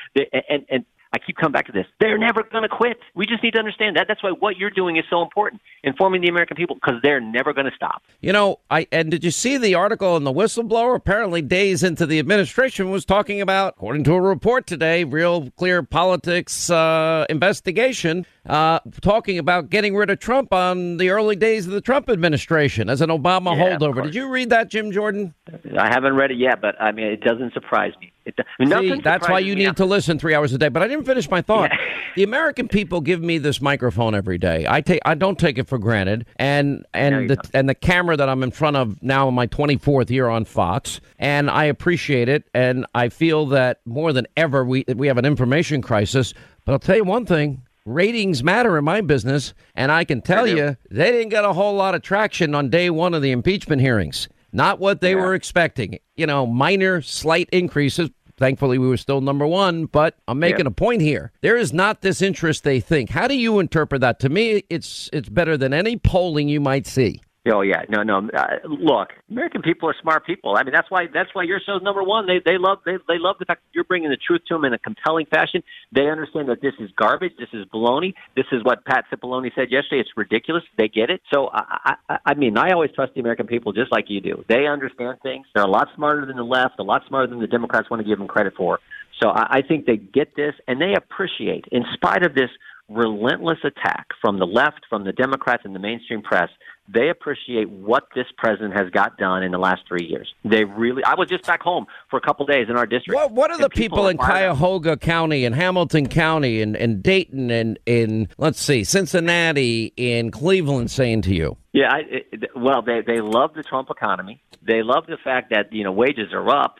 and and I keep coming back to this. They're never going to quit. We just need to understand that. That's why what you're doing is so important, informing the American people, because they're never going to stop. You know, I and did you see the article in The Whistleblower? Apparently days into the administration was talking about, according to a report today, Real Clear Politics uh, investigation, uh, talking about getting rid of Trump on the early days of the Trump administration as an Obama yeah, holdover. Did you read that, Jim Jordan? I haven't read it yet, but I mean, it doesn't surprise me. It, See, that's why you need out. to listen three hours a day. But I didn't finish my thought. Yeah. The American people give me this microphone every day. I take, I don't take it for granted. And and the, and the camera that I'm in front of now in my twenty-fourth year on Fox. And I appreciate it. And I feel that more than ever, we we have an information crisis. But I'll tell you one thing. Ratings matter in my business. And I can tell I you, they didn't get a whole lot of traction on day one of the impeachment hearings. Not what they yeah. were expecting. You know, minor, slight increases. Thankfully, we were still number one, but I'm making yeah. a point here. There is not this interest they think. How do you interpret that? To me, it's it's better than any polling you might see. Oh, yeah. No, no. Uh, look, American people are smart people. I mean, that's why that's why your show's number one. They they love they, they love the fact that you're bringing the truth to them in a compelling fashion. They understand that this is garbage. This is baloney. This is what Pat Cipollone said yesterday. It's ridiculous. They get it. So, I, I, I mean, I always trust the American people just like you do. They understand things. They're a lot smarter than the left, a lot smarter than the Democrats want to give them credit for. So I, I think they get this, and they appreciate, in spite of this relentless attack from the left, from the Democrats and the mainstream press, they appreciate what this president has got done in the last three years. They really, I was just back home for a couple of days in our district. What, what are the people, people in Cuyahoga out. County and Hamilton County and, and Dayton and in, let's see, Cincinnati and Cleveland saying to you? Yeah, I, it, well, they, they love the Trump economy. They love the fact that, you know, wages are up,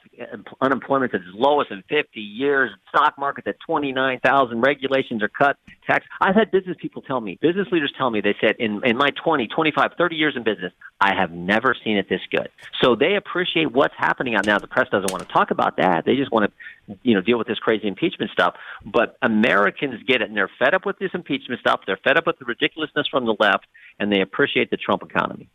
unemployment's at its lowest in fifty years, stock market's at twenty-nine thousand, regulations are cut, tax. I've had business people tell me, business leaders tell me, they said, in, in my twenty, twenty-five, thirty years in business, I have never seen it this good. So they appreciate what's happening out now. The press doesn't want to talk about that. They just want to, you know, deal with this crazy impeachment stuff. But Americans get it, and they're fed up with this impeachment stuff. They're fed up with the ridiculousness from the left, and they appreciate the Trump economy.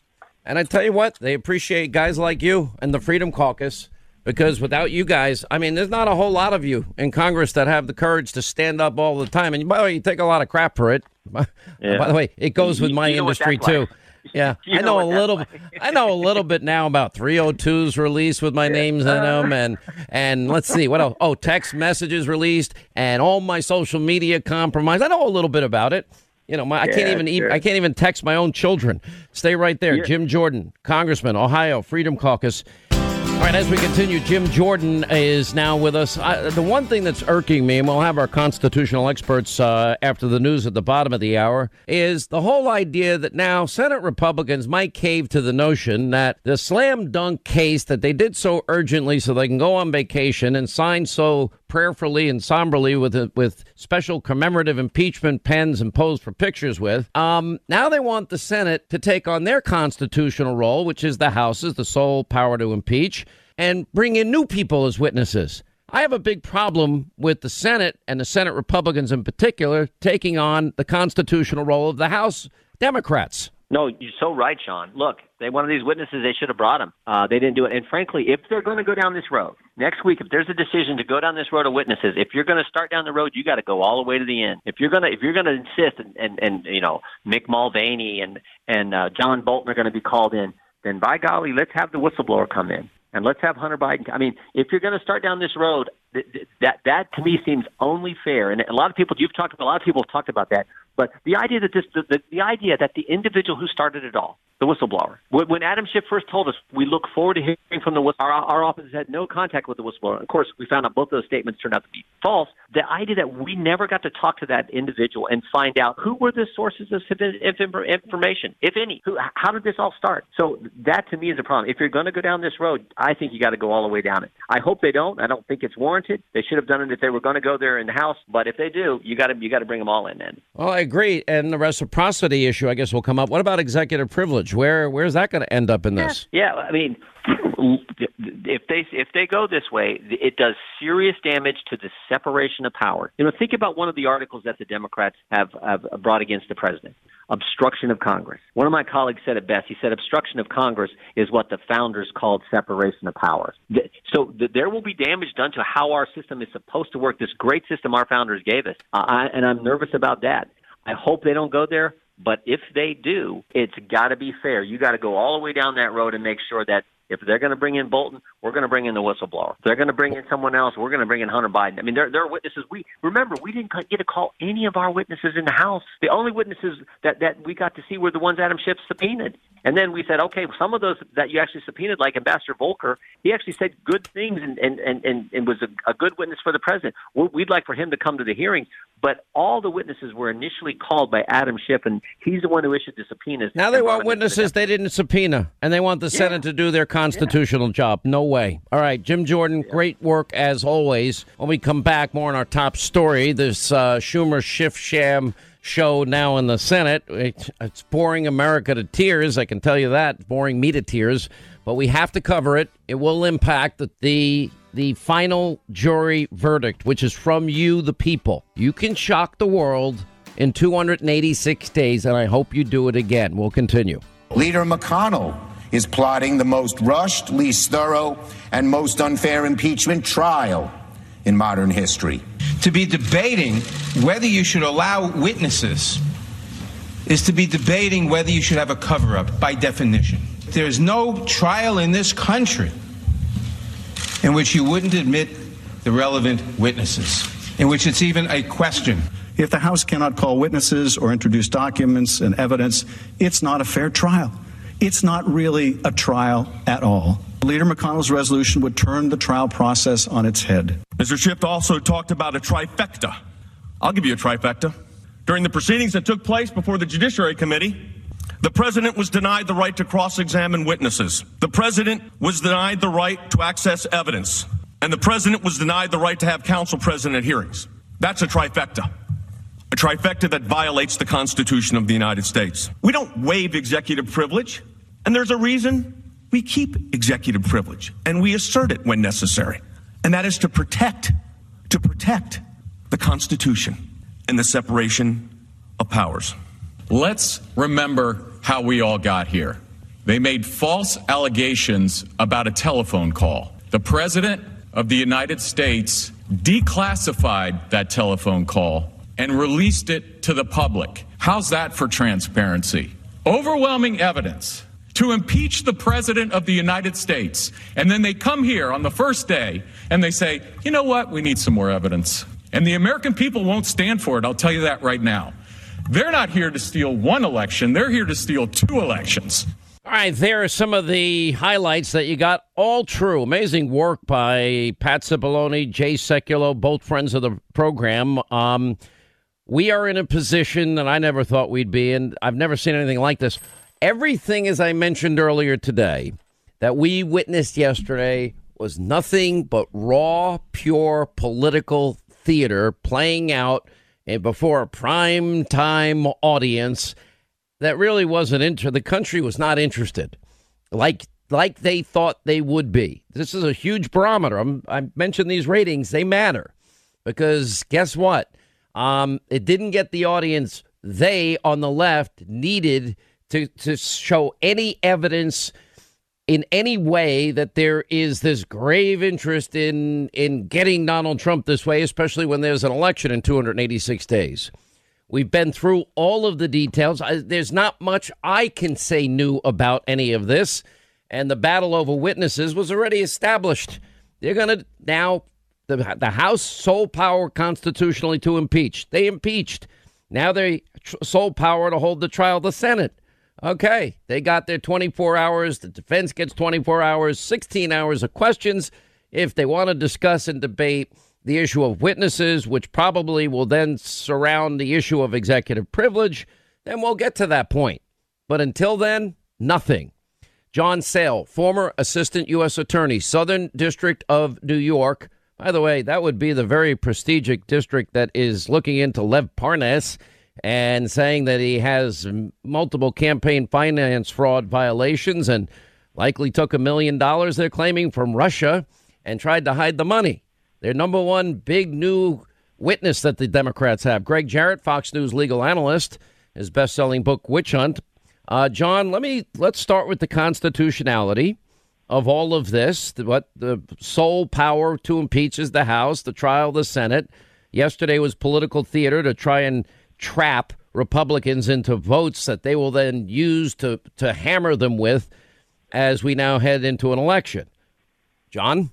And I tell you what, they appreciate guys like you and the Freedom Caucus, because without you guys, I mean, there's not a whole lot of you in Congress that have the courage to stand up all the time. And by the way, you take a lot of crap for it. By, yeah. by the way, it goes with my you know industry, too. Like. Yeah, you I know, know a little. I know a little bit now about three oh two's release with my yeah. names in them, and and let's see what else. Oh, text messages released, and all my social media compromised. I know a little bit about it. You know, my, yeah, I can't even sure. I can't even text my own children. Stay right there, yeah. Jim Jordan, Congressman, Ohio Freedom Caucus. All right, as we continue, Jim Jordan is now with us. I, the one thing that's irking me, and we'll have our constitutional experts uh, after the news at the bottom of the hour, is the whole idea that now Senate Republicans might cave to the notion that the slam dunk case that they did so urgently so they can go on vacation and sign so prayerfully and somberly with a, with special commemorative impeachment pens and pose for pictures with. Um, now they want the Senate to take on their constitutional role, which is the House's, the sole power to impeach, and bring in new people as witnesses. I have a big problem with the Senate and the Senate Republicans in particular taking on the constitutional role of the House Democrats. No, you're so right, Sean. Look, they wanted these witnesses. They should have brought them. Uh, they didn't do it. And frankly, if they're going to go down this road next week, if there's a decision to go down this road of witnesses, if you're going to start down the road, you got to go all the way to the end. If you're going to if you're going to insist and, and, and, you know, Mick Mulvaney and and uh, John Bolton are going to be called in. then by golly, let's have the whistleblower come in and let's have Hunter Biden. I mean, if you're going to start down this road, th- th- that that to me seems only fair. And a lot of people you've talked about, a lot of people have talked about that. But the idea that this, the, the, the idea that the individual who started it all, the whistleblower, when Adam Schiff first told us, we look forward to hearing from the whistleblower, our, our office had no contact with the whistleblower. Of course, we found out both of those statements turned out to be false. The idea that we never got to talk to that individual and find out who were the sources of information, if any, who, how did this all start? So that to me is a problem. If you're going to go down this road, I think you got to go all the way down it. I hope they don't. I don't think it's warranted. They should have done it if they were going to go there in the House. But if they do, you got to you got to bring them all in then. Oh, I agree. And the reciprocity issue, I guess, will come up. What about executive privilege? Where where's that going to end up in this? Yeah, I mean, if they if they go this way, it does serious damage to the separation of power. You know, think about one of the articles that the Democrats have, have brought against the president: obstruction of Congress. One of my colleagues said it best. He said obstruction of Congress is what the founders called separation of powers. So there will be damage done to how our system is supposed to work. This great system our founders gave us, uh, and I'm nervous about that. I hope they don't go there. But if they do, it's got to be fair. You got to go all the way down that road and make sure that if they're going to bring in Bolton, we're going to bring in the whistleblower. If they're going to bring in someone else, we're going to bring in Hunter Biden. I mean, they're, they're witnesses. We remember, we didn't get to call any of our witnesses in the House. The only witnesses that, that we got to see were the ones Adam Schiff subpoenaed. And then we said, okay, some of those that you actually subpoenaed, like Ambassador Volker, he actually said good things and, and, and, and was a, a good witness for the president. We'd like for him to come to the hearing. But all the witnesses were initially called by Adam Schiff, and he's the one who issued the subpoenas. Now they want witnesses they didn't subpoena, and they want the yeah. Senate to do their constitutional yeah. job. No way. All right, Jim Jordan, yeah. great work as always. When we come back, more on our top story, this uh, Schumer Schiff sham show now in the Senate. It, it's boring America to tears, I can tell you that. It's boring me to tears, but we have to cover it. It will impact the... the The final jury verdict, which is from you, the people. You can shock the world in two hundred eighty-six days, and I hope you do it again. We'll continue. Leader McConnell is plotting the most rushed, least thorough, and most unfair impeachment trial in modern history. To be debating whether you should allow witnesses is to be debating whether you should have a cover-up, by definition. There's no trial in this country in which you wouldn't admit the relevant witnesses, in which it's even a question. If the House cannot call witnesses or introduce documents and evidence, it's not a fair trial. It's not really a trial at all. Leader McConnell's resolution would turn the trial process on its head. Mister Schiff also talked about a trifecta. I'll give you a trifecta. During the proceedings that took place before the Judiciary Committee, the president was denied the right to cross-examine witnesses. The president was denied the right to access evidence. And the president was denied the right to have counsel present at hearings. That's a trifecta. A trifecta that violates the Constitution of the United States. We don't waive executive privilege, and there's a reason we keep executive privilege, and we assert it when necessary. And that is to protect, to protect the Constitution and the separation of powers. Let's remember how we all got here. They made false allegations about a telephone call. The President of the United States declassified that telephone call and released it to the public. How's that for transparency? Overwhelming evidence to impeach the President of the United States. And then they come here on the first day and they say, you know what, we need some more evidence. And the American people won't stand for it, I'll tell you that right now. They're not here to steal one election. They're here to steal two elections. All right. There are some of the highlights that you got. All true. Amazing work by Pat Cipollone, Jay Sekulow, both friends of the program. Um, we are in a position that I never thought we'd be in. I've never seen anything like this. Everything, as I mentioned earlier today, that we witnessed yesterday was nothing but raw, pure political theater playing out before a prime time audience that really wasn't into the country was not interested like like they thought they would be. This is a huge barometer. I'm, I mentioned these ratings. They matter because guess what? Um, it didn't get the audience they on the left needed to, to show any evidence in any way that there is this grave interest in in getting Donald Trump this way, especially when there's an election in two hundred eighty-six days. We've been through all of the details. I, there's not much I can say new about any of this. And the battle over witnesses was already established. They're going to now, the, the House, sole power constitutionally to impeach. They impeached. Now they tr- sole power to hold the trial, the Senate. Okay, they got their twenty-four hours. The defense gets twenty-four hours, sixteen hours of questions if they want to discuss and debate the issue of witnesses, which probably will then surround the issue of executive privilege. Then we'll get to that point. But until then, nothing. John Sale, former assistant U S attorney, Southern District of New York. By the way, that would be the very prestigious district that is looking into Lev Parnas and saying that he has multiple campaign finance fraud violations and likely took a million dollars, they're claiming, from Russia and tried to hide the money. Their number one big new witness that the Democrats have. Greg Jarrett, Fox News legal analyst, his best-selling book, Witch Hunt. Uh, John, let me let's start with the constitutionality of all of this. The, what the sole power to impeach is the House, the trial, the Senate. Yesterday was political theater to try and trap Republicans into votes that they will then use to, to hammer them with as we now head into an election. John?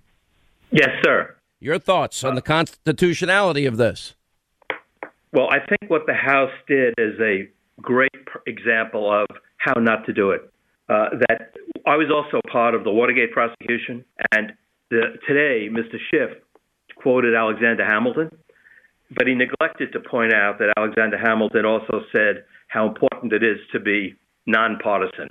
Yes, sir. Your thoughts on the constitutionality of this? Well, I think what the House did is a great example of how not to do it. Uh, that I was also part of the Watergate prosecution, and the, today Mister Schiff quoted Alexander Hamilton. But he neglected to point out that Alexander Hamilton also said how important it is to be nonpartisan.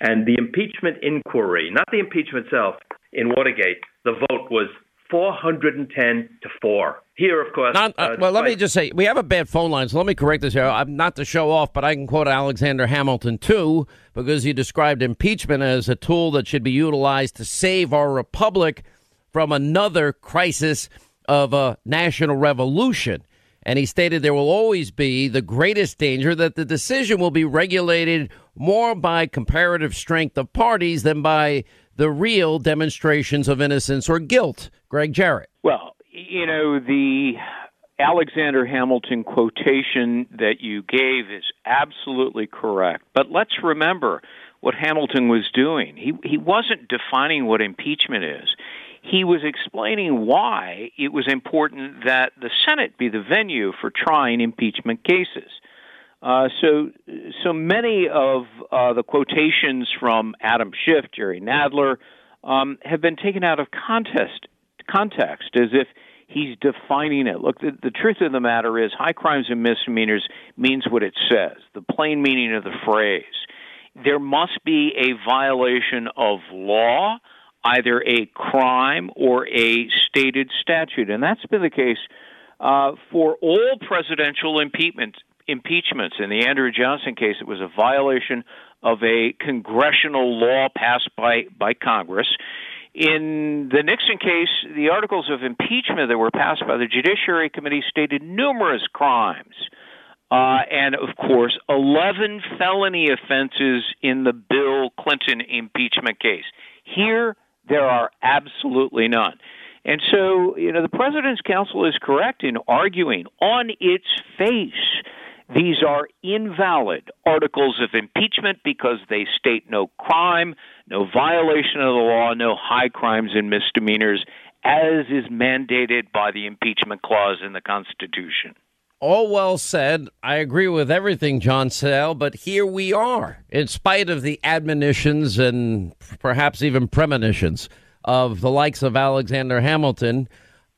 And the impeachment inquiry, not the impeachment itself, in Watergate, the vote was four hundred ten to four. Here, of course. Not, uh, uh, well, let me just say, we have a bad phone line, so let me correct this here. I'm not to show off, but I can quote Alexander Hamilton, too, because he described impeachment as a tool that should be utilized to save our republic from another crisis of a national revolution. And he stated there will always be the greatest danger that the decision will be regulated more by comparative strength of parties than by the real demonstrations of innocence or guilt. Greg Jarrett. Well, you know, the Alexander Hamilton quotation that you gave is absolutely correct. But let's remember what Hamilton was doing. He he wasn't defining what impeachment is. He was explaining why it was important that the Senate be the venue for trying impeachment cases. Uh, so so many of uh, the quotations from Adam Schiff, Jerry Nadler, um, have been taken out of contest, context as if he's defining it. Look, the, the truth of the matter is high crimes and misdemeanors means what it says, the plain meaning of the phrase. There must be a violation of law, either a crime or a stated statute. And that's been the case uh, for all presidential impeachments. impeachments. In the Andrew Johnson case, it was a violation of a congressional law passed by, by Congress. In the Nixon case, the articles of impeachment that were passed by the Judiciary Committee stated numerous crimes. Uh, and, of course, eleven felony offenses in the Bill Clinton impeachment case. Here, there are absolutely none. And so, you know, the President's Counsel is correct in arguing on its face these are invalid articles of impeachment because they state no crime, no violation of the law, no high crimes and misdemeanors, as is mandated by the impeachment clause in the Constitution. All well said. I agree with everything, John Sale, but here we are, in spite of the admonitions and perhaps even premonitions of the likes of Alexander Hamilton.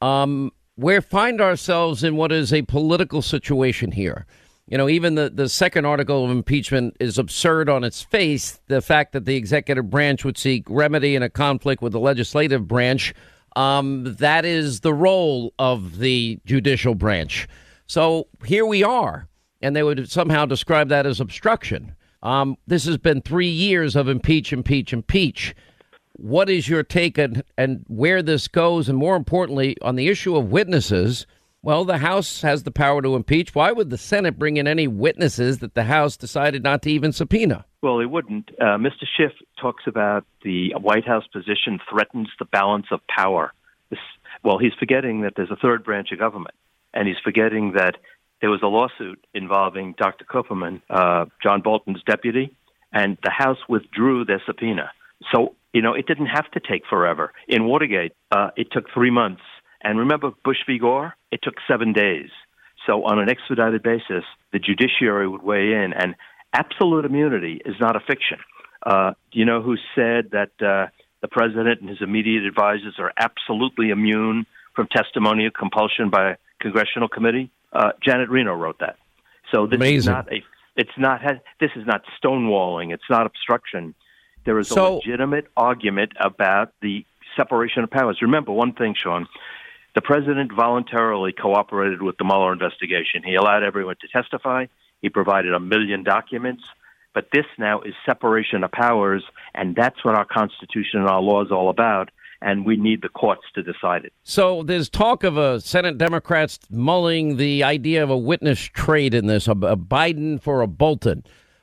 Um, we find ourselves in what is a political situation here. You know, even the, the second article of impeachment is absurd on its face. The fact that the executive branch would seek remedy in a conflict with the legislative branch, um, that is the role of the judicial branch. So here we are, and they would somehow describe that as obstruction. Um, this has been three years of impeach, impeach, impeach. What is your take on, and where this goes? And more importantly, on the issue of witnesses, well, the House has the power to impeach. Why would the Senate bring in any witnesses that the House decided not to even subpoena? Well, they wouldn't. Uh, Mister Schiff talks about the White House position threatens the balance of power. This, well, he's forgetting that there's a third branch of government. And he's forgetting that there was a lawsuit involving Doctor Kupperman, uh, John Bolton's deputy, and the House withdrew their subpoena. So, you know, it didn't have to take forever. In Watergate, uh, it took three months. And remember Bush v. Gore? It took seven days. So on an expedited basis, the judiciary would weigh in. And absolute immunity is not a fiction. Uh, do you know who said that uh, the president and his immediate advisors are absolutely immune from testimony of compulsion by a congressional committee? Uh, Janet Reno wrote that. So this Amazing. is not a. It's not. This is not stonewalling. It's not obstruction. There is so, a legitimate argument about the separation of powers. Remember one thing, Sean. The president voluntarily cooperated with the Mueller investigation. He allowed everyone to testify. He provided a million documents. But this now is separation of powers, and that's what our Constitution and our law is all about, and we need the courts to decide it. So there's talk of a Senate Democrats mulling the idea of a witness trade in this, a Biden for a Bolton,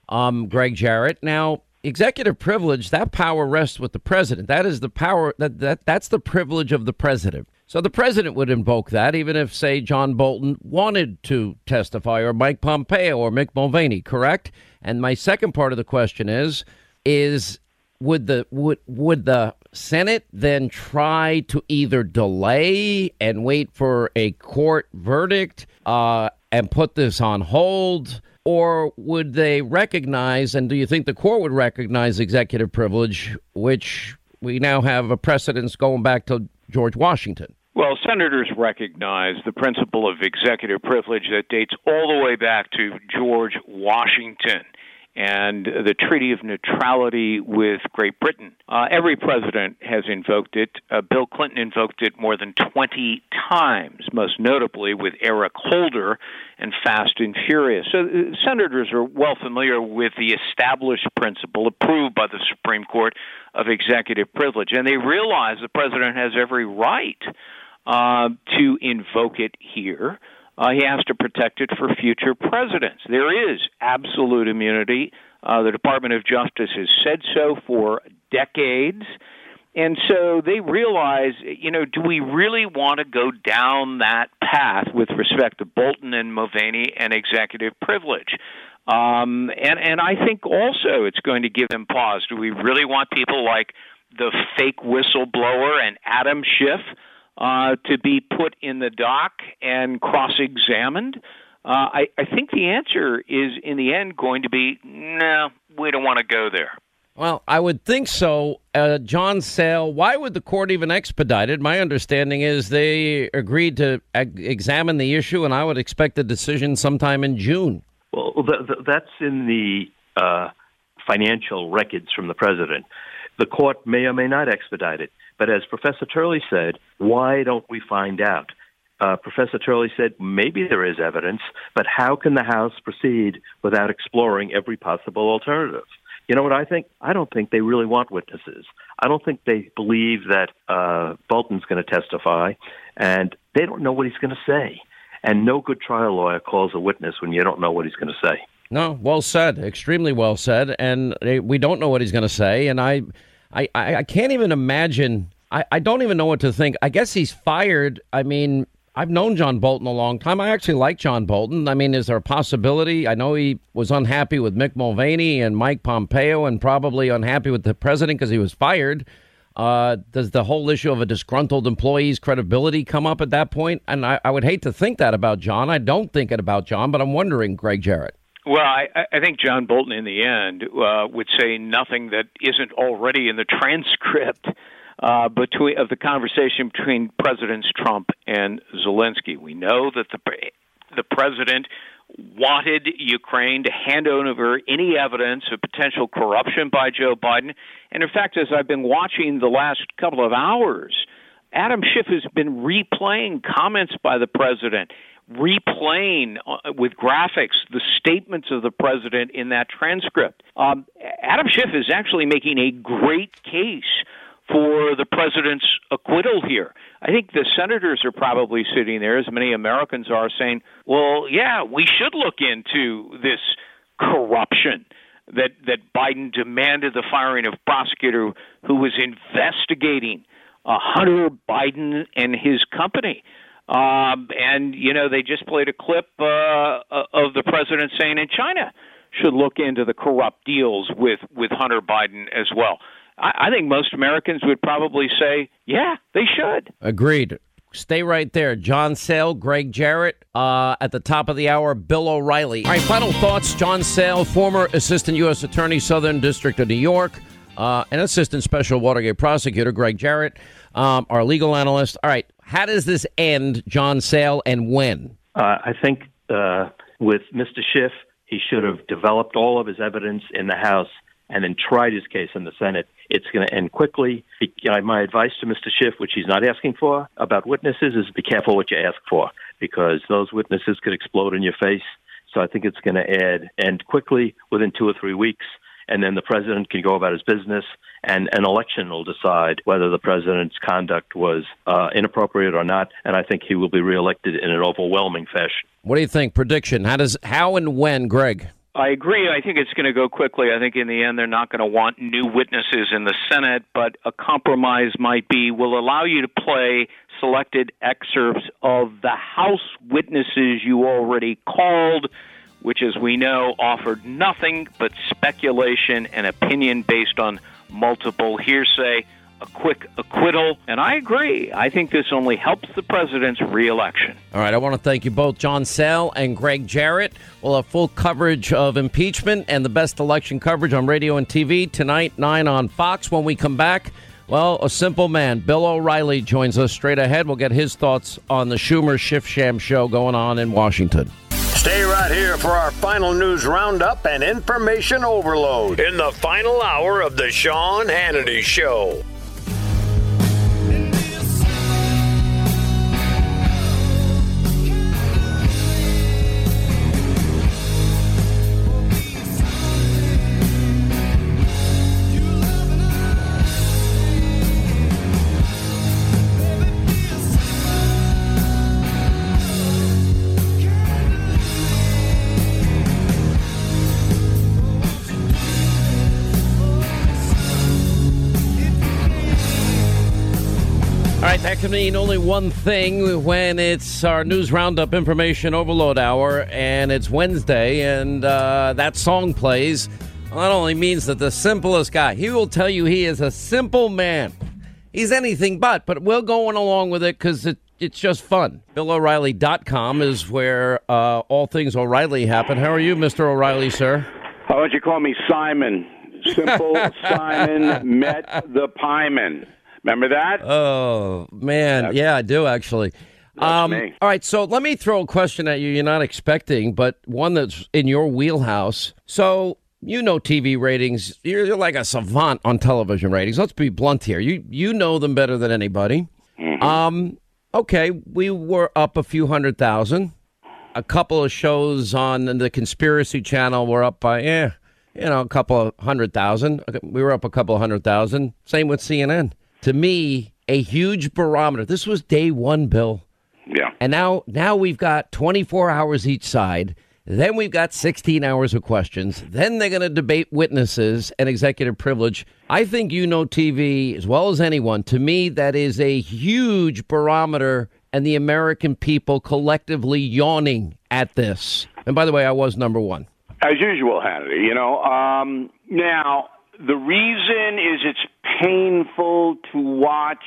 um, Greg Jarrett. Now, executive privilege, that power rests with the president. That is the power, that, that that's the privilege of the president. So the president would invoke that, even if, say, John Bolton wanted to testify, or Mike Pompeo or Mick Mulvaney, correct? And my second part of the question is, is would the would would the Senate then try to either delay and wait for a court verdict uh, and put this on hold? Or would they recognize, and do you think the court would recognize executive privilege, which we now have a precedence going back to George Washington? Well, senators recognize the principle of executive privilege that dates all the way back to George Washington and the Treaty of Neutrality with Great Britain. Uh, every president has invoked it. Uh, Bill Clinton invoked it more than twenty times, most notably with Eric Holder and Fast and Furious. So uh, senators are well familiar with the established principle approved by the Supreme Court of executive privilege, and they realize the president has every right uh, to invoke it here. Uh, he has to protect it for future presidents. There is absolute immunity. Uh, the Department of Justice has said so for decades. And so they realize, you know, do we really want to go down that path with respect to Bolton and Mulvaney and executive privilege? Um, and, and I think also it's going to give them pause. Do we really want people like the fake whistleblower and Adam Schiff Uh, to be put in the dock and cross-examined? Uh, I, I think the answer is, in the end, going to be, no, we don't want to go there. Well, I would think so. Uh, John Sale, why would the court even expedite it? My understanding is they agreed to ag- examine the issue, and I would expect a decision sometime in June. Well, th- th- that's in the uh, financial records from the president. The court may or may not expedite it. But as Professor Turley said, why don't we find out? Uh, Professor Turley said, maybe there is evidence, but how can the House proceed without exploring every possible alternative? You know what I think? I don't think they really want witnesses. I don't think they believe that uh, Bolton's going to testify, and they don't know what he's going to say. And no good trial lawyer calls a witness when you don't know what he's going to say. No, well said. Extremely well said. And they, we don't know what he's going to say. And I... I, I, I can't even imagine. I, I don't even know what to think. I guess he's fired. I mean, I've known John Bolton a long time. I actually like John Bolton. I mean, is there a possibility? I know he was unhappy with Mick Mulvaney and Mike Pompeo and probably unhappy with the president because he was fired. Uh, does the whole issue of a disgruntled employee's credibility come up at that point? And I, I would hate to think that about John. I don't think it about John, but I'm wondering, Greg Jarrett. Well, I, I think John Bolton, in the end, uh, would say nothing that isn't already in the transcript uh, between of the conversation between Presidents Trump and Zelensky. We know that the the president wanted Ukraine to hand over any evidence of potential corruption by Joe Biden. And in fact, as I've been watching the last couple of hours, Adam Schiff has been replaying comments by the president, replaying with graphics the statements of the president in that transcript. Um, Adam Schiff is actually making a great case for the president's acquittal here. I think the senators are probably sitting there, as many Americans are, saying, well, yeah, we should look into this corruption that, that Biden demanded the firing of a prosecutor who was investigating uh, Hunter Biden and his company. Um, and, you know, they just played a clip uh, of the president saying, and China should look into the corrupt deals with, with Hunter Biden as well. I, I think most Americans would probably say, yeah, they should. Agreed. Stay right there. John Sale, Greg Jarrett, uh, at the top of the hour, Bill O'Reilly. All right, final thoughts. John Sale, former assistant U S attorney, Southern District of New York, uh, and assistant special Watergate prosecutor, Greg Jarrett, um, our legal analyst. All right. How does this end, John Sale, and when? Uh, I think uh, with Mister Schiff, he should have developed all of his evidence in the House and then tried his case in the Senate. It's going to end quickly. It, you know, my advice to Mister Schiff, which he's not asking for, about witnesses is be careful what you ask for, because those witnesses could explode in your face. So I think it's going to add, end quickly within two or three weeks. And then the president can go about his business, and an election will decide whether the president's conduct was uh, inappropriate or not. And I think he will be reelected in an overwhelming fashion. What do you think? Prediction. How does how and when, Greg? I agree. I think it's going to go quickly. I think in the end, they're not going to want new witnesses in the Senate, but a compromise might be will allow you to play selected excerpts of the House witnesses you already called, which, as we know, offered nothing but speculation and opinion based on multiple hearsay, a quick acquittal. And I agree. I think this only helps the president's reelection. All right. I want to thank you both, John Sale and Greg Jarrett. We'll have full coverage of impeachment and the best election coverage on radio and T V tonight, nine on Fox. When we come back, well, a simple man, Bill O'Reilly, joins us straight ahead. We'll get his thoughts on the Schumer Schiff Sham show going on in Washington. Stay right here for our final news roundup and information overload in the final hour of the Sean Hannity Show. That can mean only one thing when it's our news roundup information overload hour and it's Wednesday and uh, that song plays. Well, that only means that the simplest guy, he will tell you he is a simple man. He's anything but, but we're going along with it because it, it's just fun. Bill O'Reilly dot com is where uh, all things O'Reilly happen. How are you, Mister O'Reilly, sir? Why don't you call me Simon? Simple Simon met the pieman. Remember that? Oh, man. Yeah, I do, actually. Um, all right, so let me throw a question at you you're not expecting, but one that's in your wheelhouse. So, you know T V ratings. You're, you're like a savant on television ratings. Let's be blunt here. You you know them better than anybody. Mm-hmm. Um, okay, we were up a few hundred thousand. A couple of shows on the Conspiracy Channel were up by, eh, you know, a couple of hundred thousand. We were up a couple of hundred thousand. Same with C N N. To me, a huge barometer. This was day one, Bill. Yeah. And now now we've got twenty-four hours each side. Then we've got sixteen hours of questions. Then they're going to debate witnesses and executive privilege. I think you know T V as well as anyone. To me, that is a huge barometer and the American people collectively yawning at this. And by the way, I was number one. As usual, Hannity, you know. Um, now, the reason is it's painful to watch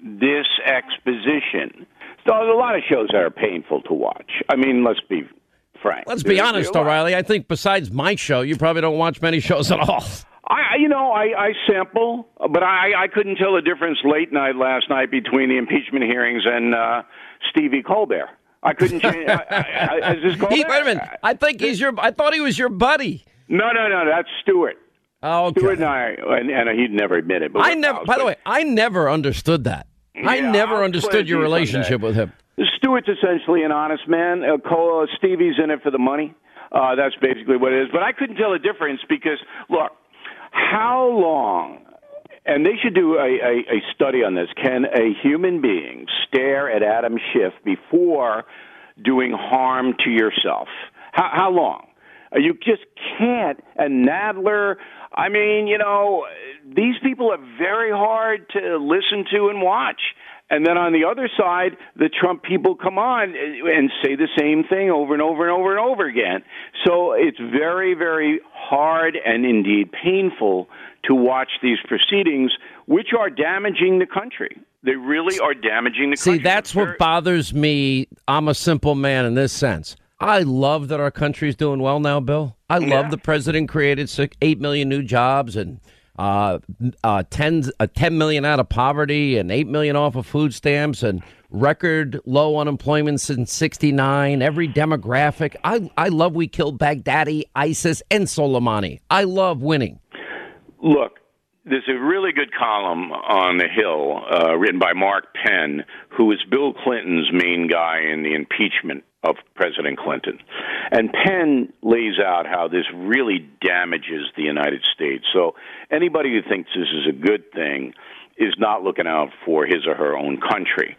this exposition. So there's a lot of shows that are painful to watch. I mean, let's be frank. Let's be honest, O'Reilly. I think besides my show, you probably don't watch many shows at all. I, you know, I, I sample, but I, I couldn't tell the difference late night last night between the impeachment hearings and uh, Stevie Colbert. I couldn't change. I, I, I, is this Colbert? He, wait a minute. I think he's your. I thought he was your buddy. No, no, no. That's Stewart. Oh, okay. Stewart and I, and, and he'd never admit it. But I never. By the way, I never understood that. Yeah, I never understood your relationship with him. Stewart's essentially an honest man. Uh, Cole, uh, Stevie's in it for the money. Uh, that's basically what it is. But I couldn't tell the difference because, look, how long, and they should do a, a, a study on this, can a human being stare at Adam Schiff before doing harm to yourself? How, how long? You just can't. And Nadler, I mean, you know, these people are very hard to listen to and watch. And then on the other side, the Trump people come on and say the same thing over and over and over and over again. So it's very, very hard and indeed painful to watch these proceedings, which are damaging the country. They really are damaging the country. See, that's what bothers me. I'm a simple man in this sense. I love that our country's doing well now, Bill. I love yeah. the president created eight million new jobs and uh, uh, tens, uh, ten million out of poverty and eight million off of food stamps and record low unemployment since sixty-nine, every demographic. I, I love we killed Baghdadi, ISIS, and Soleimani. I love winning. Look, there's a really good column on the Hill uh, written by Mark Penn, who is Bill Clinton's main guy in the impeachment of President Clinton. And Penn lays out how this really damages the United States. So anybody who thinks this is a good thing is not looking out for his or her own country.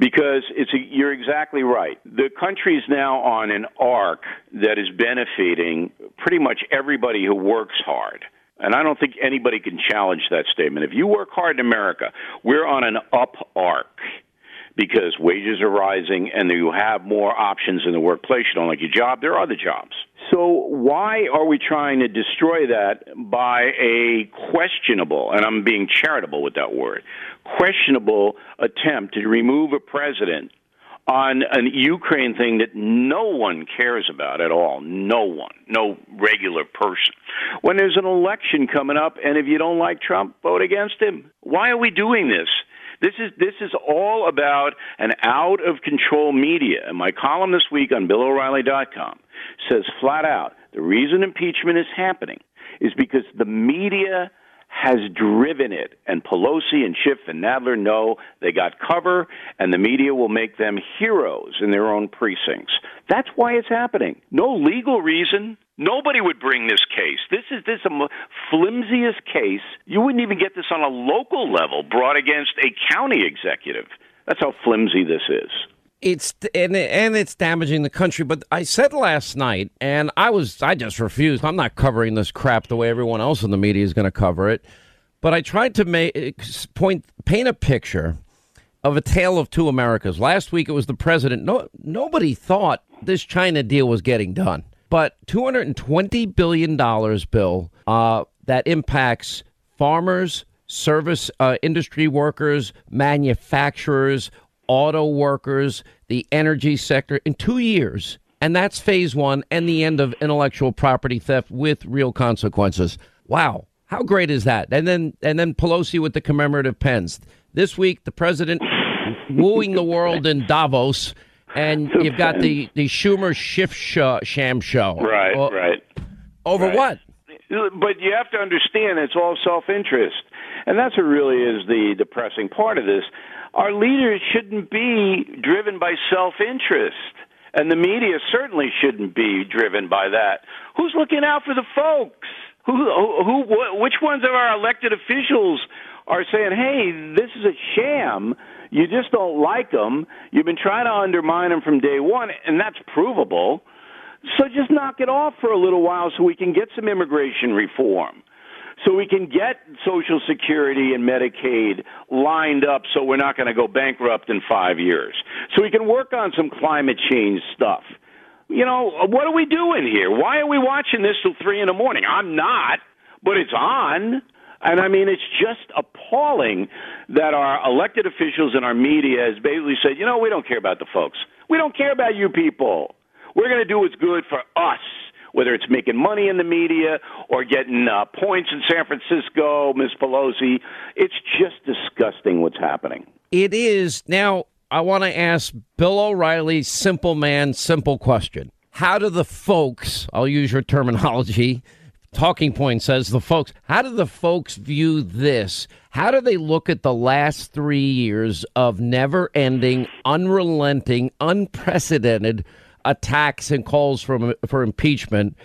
Because it's a, you're exactly right. The country's now on an arc that is benefiting pretty much everybody who works hard. And I don't think anybody can challenge that statement. If you work hard in America, we're on an up arc because wages are rising and you have more options in the workplace. You don't like your job, there are other jobs. So why are we trying to destroy that by a questionable, and I'm being charitable with that word, questionable attempt to remove a president on a Ukraine thing that no one cares about at all, no one, no regular person, when there's an election coming up, and if you don't like Trump, vote against him? Why are we doing this? This is this is all about an out-of-control media. And my column this week on Bill O'Reilly dot com says flat out, the reason impeachment is happening is because the media has driven it. And Pelosi and Schiff and Nadler know they got cover, and the media will make them heroes in their own precincts. That's why it's happening. No legal reason. Nobody would bring this case. This is this um, flimsiest case. You wouldn't even get this on a local level brought against a county executive. That's how flimsy this is. It's and, and it's damaging the country. But I said last night, and I was I just refused. I'm not covering this crap the way everyone else in the media is going to cover it. But I tried to make point paint a picture of a tale of two Americas. Last week, it was the president. No, nobody thought this China deal was getting done. But two hundred twenty billion dollars, Bill, uh, that impacts farmers, service uh, industry workers, manufacturers, auto workers, the energy sector in two years. And that's phase one and the end of intellectual property theft with real consequences. Wow. How great is that? And then and then Pelosi with the commemorative pens. This week, the president wooing the world in Davos. And you've got the, the Schumer Schiff show, sham show. Right, o- right. Over right. What? But you have to understand it's all self-interest. And that's what really is the depressing part of this. Our leaders shouldn't be driven by self-interest, and the media certainly shouldn't be driven by that. Who's looking out for the folks? Who, who, who which ones of our elected officials are saying, hey, this is a sham, you just don't like them, you've been trying to undermine them from day one, and that's provable, so just knock it off for a little while so we can get some immigration reform. So we can get Social Security and Medicaid lined up so we're not going to go bankrupt in five years. So we can work on some climate change stuff. You know, what are we doing here? Why are we watching this till three in the morning? I'm not, but it's on. And, I mean, it's just appalling that our elected officials and our media has basically said, you know, we don't care about the folks. We don't care about you people. We're going to do what's good for us. Whether it's making money in the media or getting uh, points in San Francisco, Miz Pelosi, it's just disgusting what's happening. It is. Now, I want to ask Bill O'Reilly, simple man, simple question. How do the folks, I'll use your terminology, talking point says the folks, how do the folks view this? How do they look at the last three years of never-ending, unrelenting, unprecedented attacks and calls for for impeachment,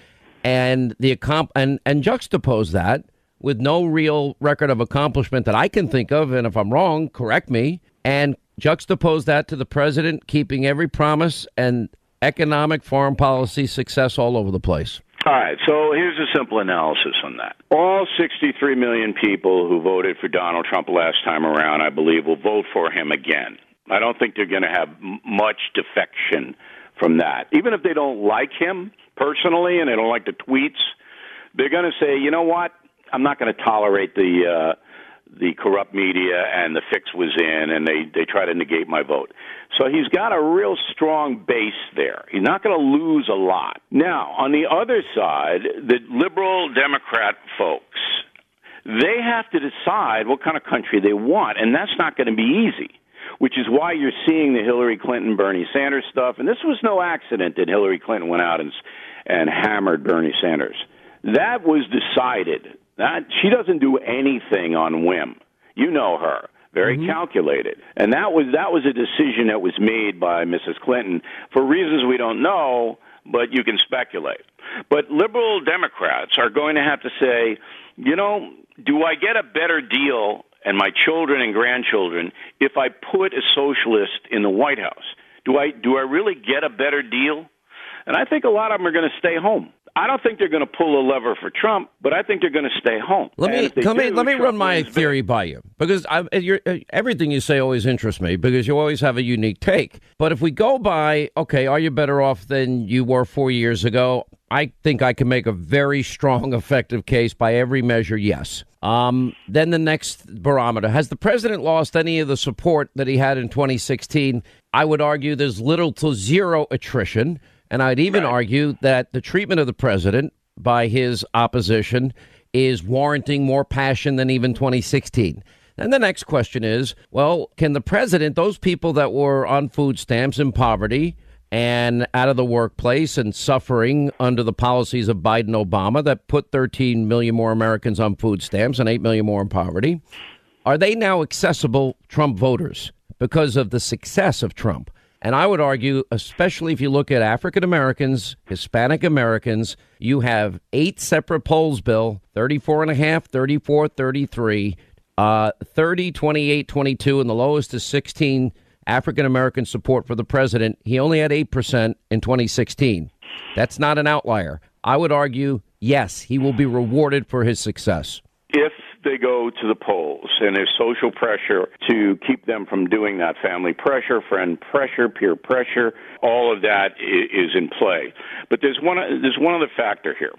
and the and and juxtapose that with no real record of accomplishment that I can think of, and if I'm wrong, correct me, and juxtapose that to the president keeping every promise and economic foreign policy success all over the place. All right, so here's a simple analysis on that. All sixty-three million people who voted for Donald Trump last time around, I believe, will vote for him again. I don't think they're going to have much defection from that. Even if they don't like him personally and they don't like the tweets, they're going to say, you know what, I'm not going to tolerate the uh, the corrupt media and the fix was in, and they, they try to negate my vote. So he's got a real strong base there. He's not going to lose a lot. Now, on the other side, the liberal Democrat folks, they have to decide what kind of country they want, and that's not going to be easy, which is why you're seeing the Hillary Clinton, Bernie Sanders stuff. And this was no accident that Hillary Clinton went out and, and hammered Bernie Sanders. That was decided. That, she doesn't do anything on whim. You know her. Very mm-hmm. calculated. And that was that was a decision that was made by Missus Clinton for reasons we don't know, but you can speculate. But liberal Democrats are going to have to say, you know, do I get a better deal and my children and grandchildren if I put a socialist in the White House? Do I do I really get a better deal? And I think a lot of them are going to stay home. I don't think they're going to pull a lever for Trump, but I think they're going to stay home. Let me come in, let me run my theory by you, because I, you're, everything you say always interests me, because you always have a unique take. But if we go by, okay, are you better off than you were four years ago? I think I can make a very strong, effective case by every measure, yes. Um, then the next barometer, has the president lost any of the support that he had in twenty sixteen? I would argue there's little to zero attrition. And I'd even right. argue that the treatment of the president by his opposition is warranting more passion than even twenty sixteen. And the next question is, well, can the president, those people that were on food stamps in poverty and out of the workplace and suffering under the policies of Biden Obama that put thirteen million more Americans on food stamps and eight million more in poverty, are they now accessible Trump voters because of the success of Trump? And I would argue, especially if you look at African Americans, Hispanic Americans, you have eight separate polls, Bill, thirty-four and a half, thirty-four, thirty-three, uh, thirty, twenty-eight, twenty-two, and the lowest is sixteen African American support for the president. He only had eight percent in twenty sixteen. That's not an outlier. I would argue, yes, he will be rewarded for his success. If they go to the polls and there's social pressure to keep them from doing that, family pressure, friend pressure, peer pressure, all of that is in play. But there's one, there's one other factor here.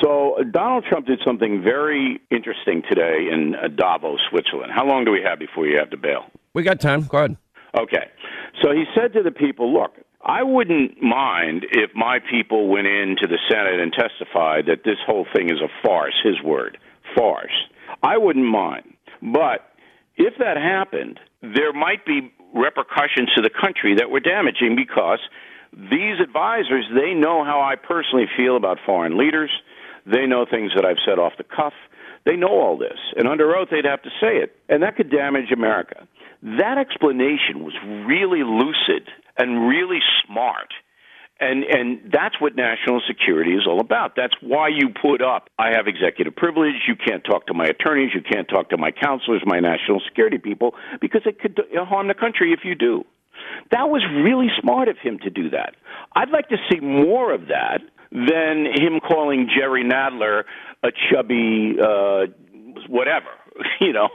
So Donald Trump did something very interesting today in Davos, Switzerland. How long do we have before you have to bail? We got time. Go ahead. Okay. So he said to the people, look, I wouldn't mind if my people went into the Senate and testified that this whole thing is a farce, his word. farce. I wouldn't mind. But if that happened, there might be repercussions to the country that were damaging, because these advisors, they know how I personally feel about foreign leaders. They know things that I've said off the cuff. They know all this. And under oath, they'd have to say it. And that could damage America. That explanation was really lucid and really smart. And and that's what national security is all about. That's why you put up, I have executive privilege, you can't talk to my attorneys, you can't talk to my counselors, my national security people, because it could harm the country if you do. That was really smart of him to do that. I'd like to see more of that than him calling Jerry Nadler a chubby uh, whatever. You know,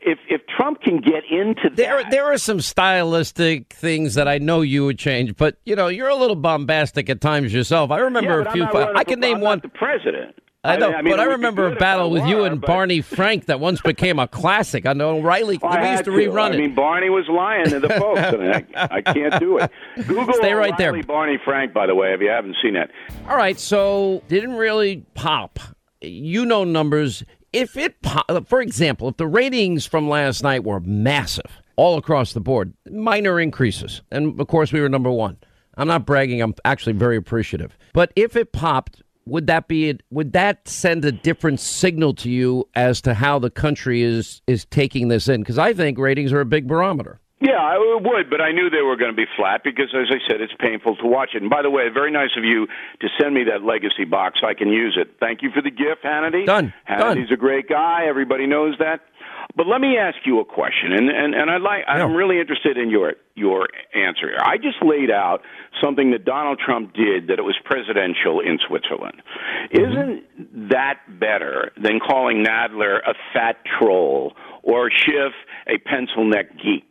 if if Trump can get into that. There, there are some stylistic things that I know you would change, but, you know, you're a little bombastic at times yourself. I remember yeah, a few. Fi- I can name I'm one. The president. I know, I mean, but I remember a battle with you and but... Barney Frank that once became a classic. I know O'Reilly oh, I used to rerun to. it. I mean, Barney was lying to the folks. I, mean, I, I can't do it. Google Stay right there. Barney Frank, by the way, if you haven't seen that. All right, so didn't really pop. You know numbers. If it, for example, if the ratings from last night were massive all across the board, minor increases, and of course we were number one. I'm not bragging. I'm actually very appreciative. But if it popped, would that be it? Would that send a different signal to you as to how the country is is taking this in? Because I think ratings are a big barometer. Yeah, it would, but I knew they were going to be flat because, as I said, it's painful to watch it. And by the way, very nice of you to send me that legacy box so I can use it. Thank you for the gift, Hannity. Done. Hannity's Done. a great guy. Everybody knows that. But let me ask you a question, and, and, and I'd like, I'm really interested in your your answer. I just laid out something that Donald Trump did that it was presidential in Switzerland. Isn't that better than calling Nadler a fat troll or Schiff a pencil-neck geek?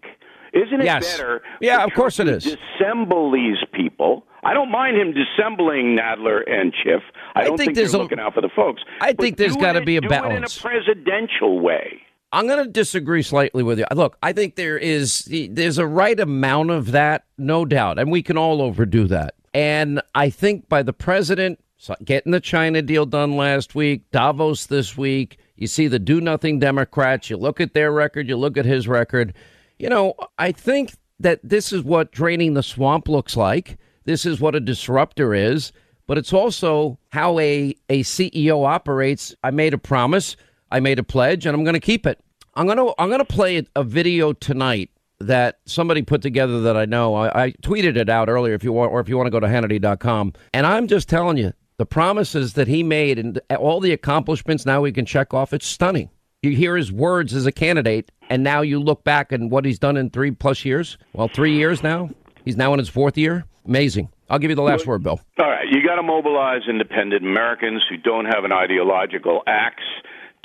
Isn't it yes. better? Yeah, of course it is. Dissemble these people. I don't mind him dissembling Nadler and Schiff. I, I don't think, think they're a, looking out for the folks. I but think there's got to be a do balance. Do it in a presidential way. I'm going to disagree slightly with you. Look, I think there is there's a right amount of that, no doubt, and we can all overdo that. And I think by the president getting the China deal done last week, Davos this week, you see the do-nothing Democrats, you look at their record, you look at his record. You know, I think that this is what draining the swamp looks like. This is what a disruptor is, but it's also how a, a C E O operates. I made a promise. I made a pledge, and I'm going to keep it. I'm going to I'm going to play a video tonight that somebody put together that I know. I, I tweeted it out earlier if you want, or if you want to go to Hannity dot com. And I'm just telling you, the promises that he made and all the accomplishments now we can check off, it's stunning. You hear his words as a candidate, and now you look back and what he's done in three-plus years. Well, three years now. He's now in his fourth year. Amazing. I'll give you the last word, Bill. All right. You got to mobilize independent Americans who don't have an ideological axe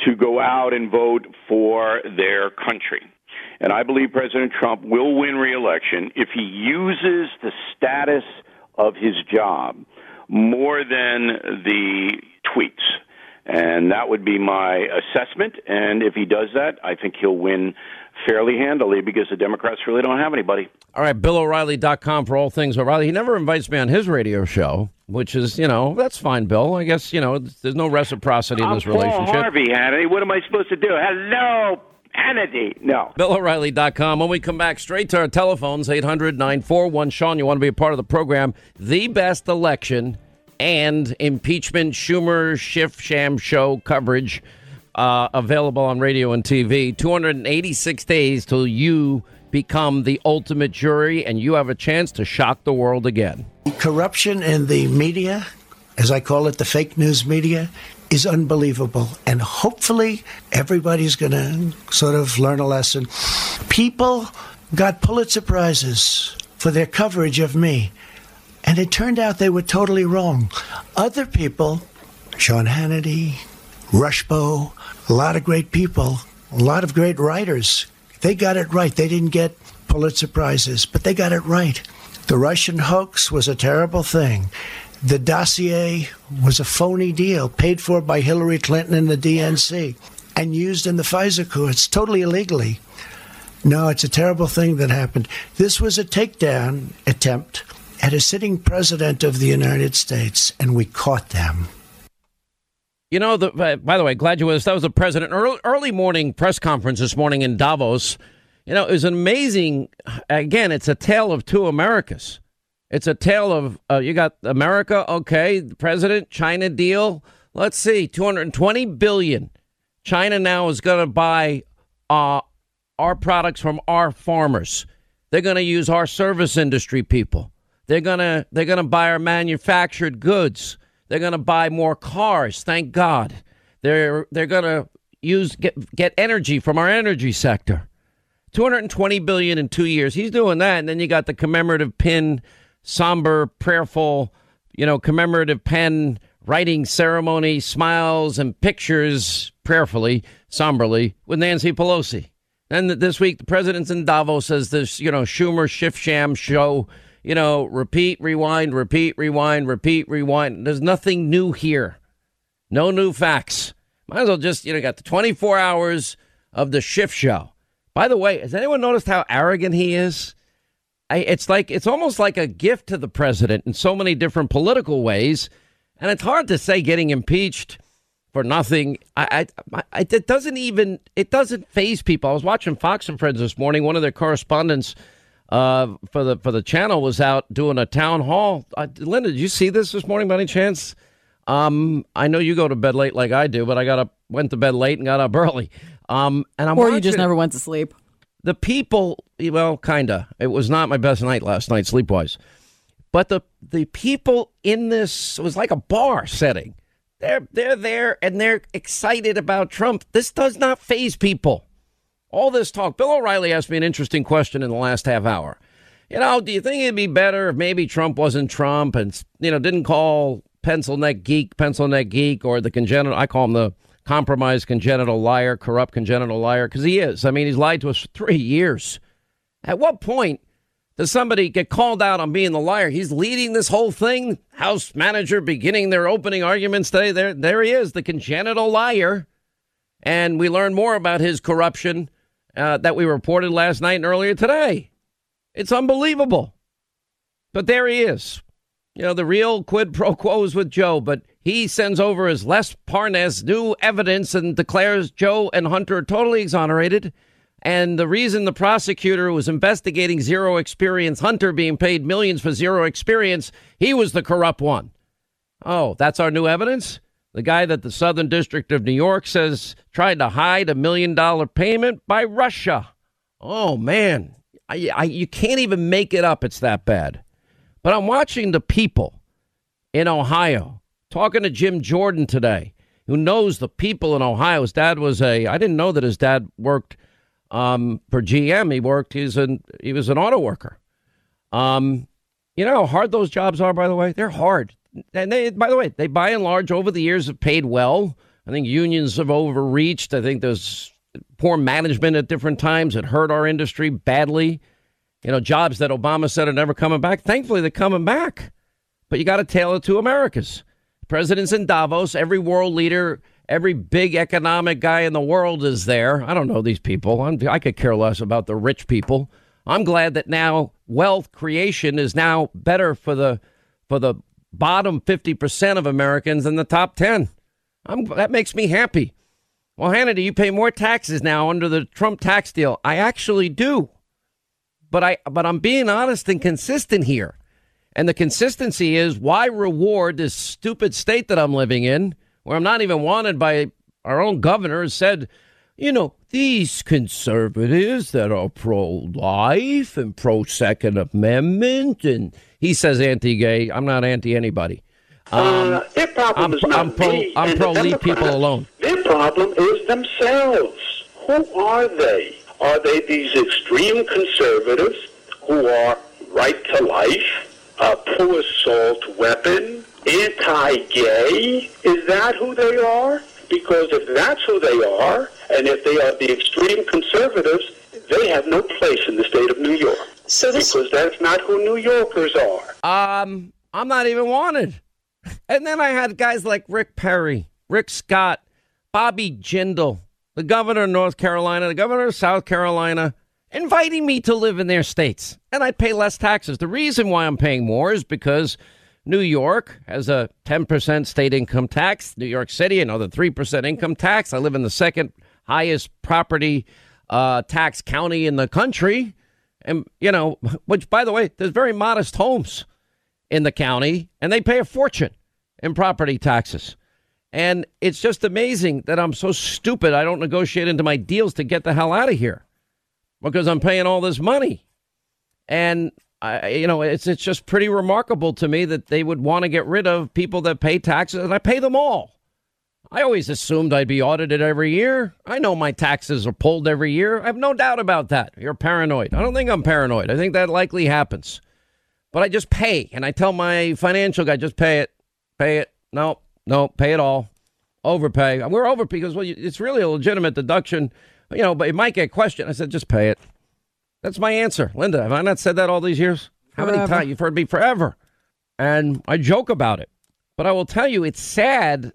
to go out and vote for their country. And I believe President Trump will win re-election if he uses the status of his job more than the tweets. And that would be my assessment. And if he does that, I think he'll win fairly handily because the Democrats really don't have anybody. All right, Bill O'Reilly dot com for all things O'Reilly. He never invites me on his radio show, which is, you know, that's fine, Bill. I guess, you know, there's no reciprocity in this I'm relationship. Paul Harvey, Hannity. What am I supposed to do? Hello, Hannity. No. Bill O'Reilly dot com. When we come back, straight to our telephones, eight hundred nine four one Sean. You want to be a part of the program. The best election and impeachment Schumer Schiff Sham Show coverage uh, available on radio and T V. two hundred eighty-six days till you become the ultimate jury, and you have a chance to shock the world again. Corruption in the media, as I call it, the fake news media, is unbelievable. And hopefully everybody's going to sort of learn a lesson. People got Pulitzer Prizes for their coverage of me. And it turned out they were totally wrong. Other people, Sean Hannity, Rushbaugh, a lot of great people, a lot of great writers, they got it right. They didn't get Pulitzer Prizes, but they got it right. The Russian hoax was a terrible thing. The dossier was a phony deal paid for by Hillary Clinton and the D N C and used in the FISA courts totally illegally. No, it's a terrible thing that happened. This was a takedown attempt at a sitting president of the United States, and we caught them. You know, the, by, by the way, glad you were with us. That was the president early, early morning press conference this morning in Davos. You know, it was amazing. Again, it's a tale of two Americas. It's a tale of uh, you got America. OK, the president, China deal. Let's see, two hundred twenty billion. China now is going to buy uh, our products from our farmers. They're going to use our service industry people. They're going to they're going to buy our manufactured goods. They're going to buy more cars. Thank God. They're they're going to use get, get energy from our energy sector. two hundred twenty billion dollars in two years. He's doing that. And then you got the commemorative pin, somber, prayerful, you know, commemorative pen writing ceremony, smiles and pictures prayerfully, somberly with Nancy Pelosi. And this week, the president's in Davos says this, you know, Schumer Schiff Sham Show. You know, repeat, rewind, repeat, rewind, repeat, rewind. There's nothing new here. No new facts. Might as well just, you know, got the twenty-four hours of the Schiff show. By the way, has anyone noticed how arrogant he is? I, it's like it's almost like a gift to the president in so many different political ways. And it's hard to say getting impeached for nothing. I, I, I it doesn't even it doesn't faze people. I was watching Fox and Friends this morning. One of their correspondents Uh, for the for the channel was out doing a town hall. Uh, Linda, did you see this this morning by any chance? Um, I know you go to bed late like I do, but I got up, went to bed late and got up early. Um, and I'm or watching. You just never went to sleep. The people, well, kinda. It was not my best night last night, sleep wise. But the the people in this, it was like a bar setting. They're they're there and they're excited about Trump. This does not faze people. All this talk. Bill O'Reilly asked me an interesting question in the last half hour. You know, do you think it'd be better if maybe Trump wasn't Trump and, you know, didn't call pencil neck geek, pencil neck geek, or the congenital, I call him the compromised congenital liar, corrupt congenital liar, because he is. I mean, he's lied to us for three years. At what point does somebody get called out on being the liar? He's leading this whole thing. House manager beginning their opening arguments today. There, there he is, the congenital liar. And we learn more about his corruption uh, that we reported last night and earlier today. It's unbelievable. But there he is. You know, the real quid pro quo is with Joe, but he sends over his Les Parnas new evidence and declares Joe and Hunter are totally exonerated. And the reason the prosecutor was investigating zero experience, Hunter being paid millions for zero experience, he was the corrupt one. Oh, that's our new evidence? The guy that the Southern District of New York says tried to hide a million dollar payment by Russia. Oh, man, I, I, you can't even make it up. It's that bad. But I'm watching the people in Ohio, talking to Jim Jordan today, who knows the people in Ohio. His dad was a I didn't know that his dad worked um, for G M. He worked he's an he was an auto worker. Um, you know how hard those jobs are, by the way? They're hard. And they, by the way, they by and large over the years have paid well. I think unions have overreached. I think there's poor management at different times. It hurt our industry badly. You know, jobs that Obama said are never coming back. Thankfully, they're coming back. But you got to tailor to America's presidents in Davos. Every world leader, every big economic guy in the world is there. I don't know these people. I'm, I could care less about the rich people. I'm glad that now wealth creation is now better for the for the bottom fifty percent of Americans than the top ten. I'm, that makes me happy. Well, Hannity, you pay more taxes now under the Trump tax deal. I actually do. But I but I'm being honest and consistent here. And the consistency is, why reward this stupid state that I'm living in, where I'm not even wanted by our own governor, who said, you know, these conservatives that are pro-life and pro-Second Amendment, and he says anti-gay. I'm not anti-anybody. Um, uh, their problem I'm, is not I'm pro, me I'm pro leave people alone. Their problem is themselves. Who are they? Are they these extreme conservatives who are right to life, uh, pro assault weapon, anti-gay? Is that who they are? Because if that's who they are, and if they are the extreme conservatives, they have no place in the state of New York. So this- because that's not who New Yorkers are. Um, I'm not even wanted. And then I had guys like Rick Perry, Rick Scott, Bobby Jindal, the governor of North Carolina, the governor of South Carolina, inviting me to live in their states. And I pay less taxes. The reason why I'm paying more is because New York has a ten percent state income tax. New York City, another three percent income tax. I live in the second highest property uh, tax county in the country. And, you know, which, by the way, there's very modest homes in the county, and they pay a fortune in property taxes. And it's just amazing that I'm so stupid I don't negotiate into my deals to get the hell out of here because I'm paying all this money. And, I, you know, it's it's just pretty remarkable to me that they would want to get rid of people that pay taxes, and I pay them all. I always assumed I'd be audited every year. I know my taxes are pulled every year. I have no doubt about that. You're paranoid. I don't think I'm paranoid. I think that likely happens. But I just pay, and I tell my financial guy, just pay it, pay it, no. No, pay it all. Overpay. We're over because well, it's really a legitimate deduction, you know, but it might get questioned. I said, just pay it. That's my answer. Linda, have I not said that all these years? How forever. many times? You've heard me forever. And I joke about it. But I will tell you, it's sad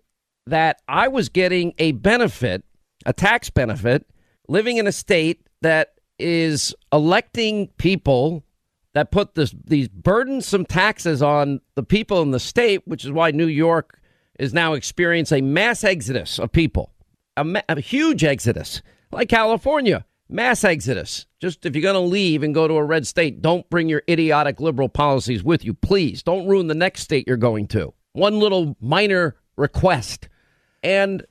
that I was getting a benefit, a tax benefit, living in a state that is electing people that put this, these burdensome taxes on the people in the state, which is why New York is now experiencing a mass exodus of people, a, ma- a huge exodus, like California, mass exodus. Just if you're going to leave and go to a red state, don't bring your idiotic liberal policies with you. Please don't ruin the next state you're going to. One little minor request. And,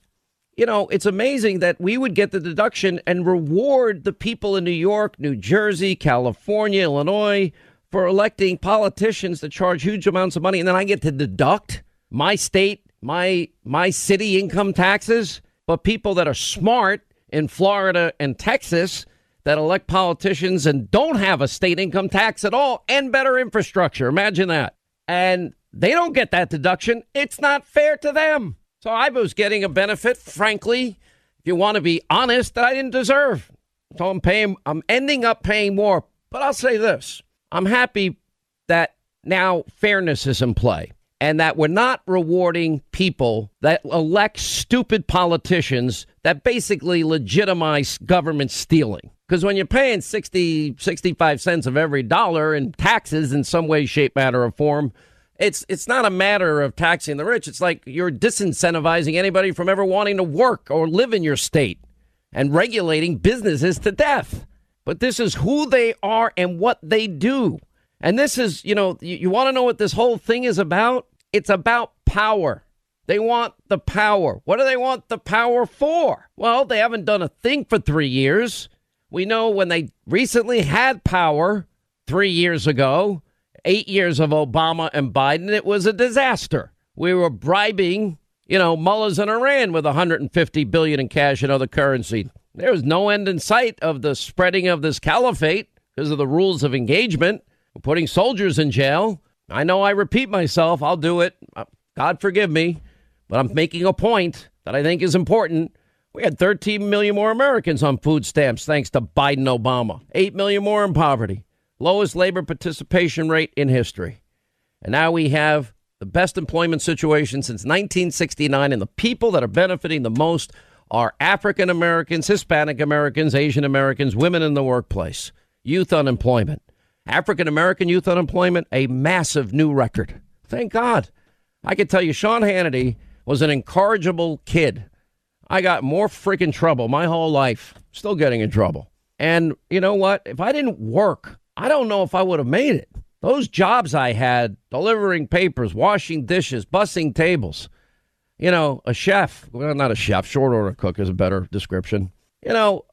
you know, it's amazing that we would get the deduction and reward the people in New York, New Jersey, California, Illinois for electing politicians that charge huge amounts of money. And then I get to deduct my state, my my city income taxes, but people that are smart in Florida and Texas that elect politicians and don't have a state income tax at all and better infrastructure. Imagine that. And they don't get that deduction. It's not fair to them. So I was getting a benefit, frankly, if you want to be honest, that I didn't deserve. So I'm paying, I'm ending up paying more. But I'll say this. I'm happy that now fairness is in play and that we're not rewarding people that elect stupid politicians that basically legitimize government stealing. Because when you're paying sixty, sixty-five cents of every dollar in taxes in some way, shape, matter, or form, it's it's not a matter of taxing the rich. It's like you're disincentivizing anybody from ever wanting to work or live in your state and regulating businesses to death. But this is who they are and what they do. And this is, you know, you, you want to know what this whole thing is about? It's about power. They want the power. What do they want the power for? Well, they haven't done a thing for three years. We know when they recently had power three years ago, eight years of Obama and Biden, it was a disaster. We were bribing, you know, mullahs in Iran with one hundred fifty billion dollars in cash and other currency. There was no end in sight of the spreading of this caliphate because of the rules of engagement. We're putting soldiers in jail. I know I repeat myself. I'll do it. God forgive me. But I'm making a point that I think is important. We had thirteen million more Americans on food stamps thanks to Biden Obama. eight million more in poverty. Lowest labor participation rate in history. And now we have the best employment situation since nineteen sixty-nine. And the people that are benefiting the most are African Americans, Hispanic Americans, Asian Americans, women in the workplace, youth unemployment. African American youth unemployment, a massive new record. Thank God. I could tell you Sean Hannity was an incorrigible kid. I got more freaking trouble my whole life. Still getting in trouble. And you know what? If I didn't work, I don't know if I would have made it. Those jobs I had, delivering papers, washing dishes, bussing tables, you know, a chef, well, not a chef, short order cook is a better description. You know,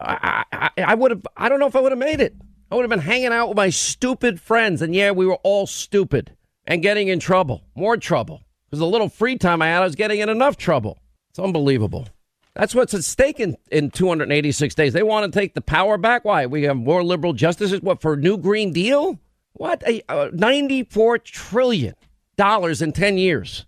I, I, I would have, I don't know if I would have made it. I would have been hanging out with my stupid friends. And yeah, we were all stupid and getting in trouble, more trouble. Because the little free time I had, I was getting in enough trouble. It's unbelievable. That's what's at stake in, in two hundred eighty-six days. They want to take the power back. Why? We have more liberal justices. What, for a new Green Deal? What? A, uh, ninety-four trillion dollars in ten years.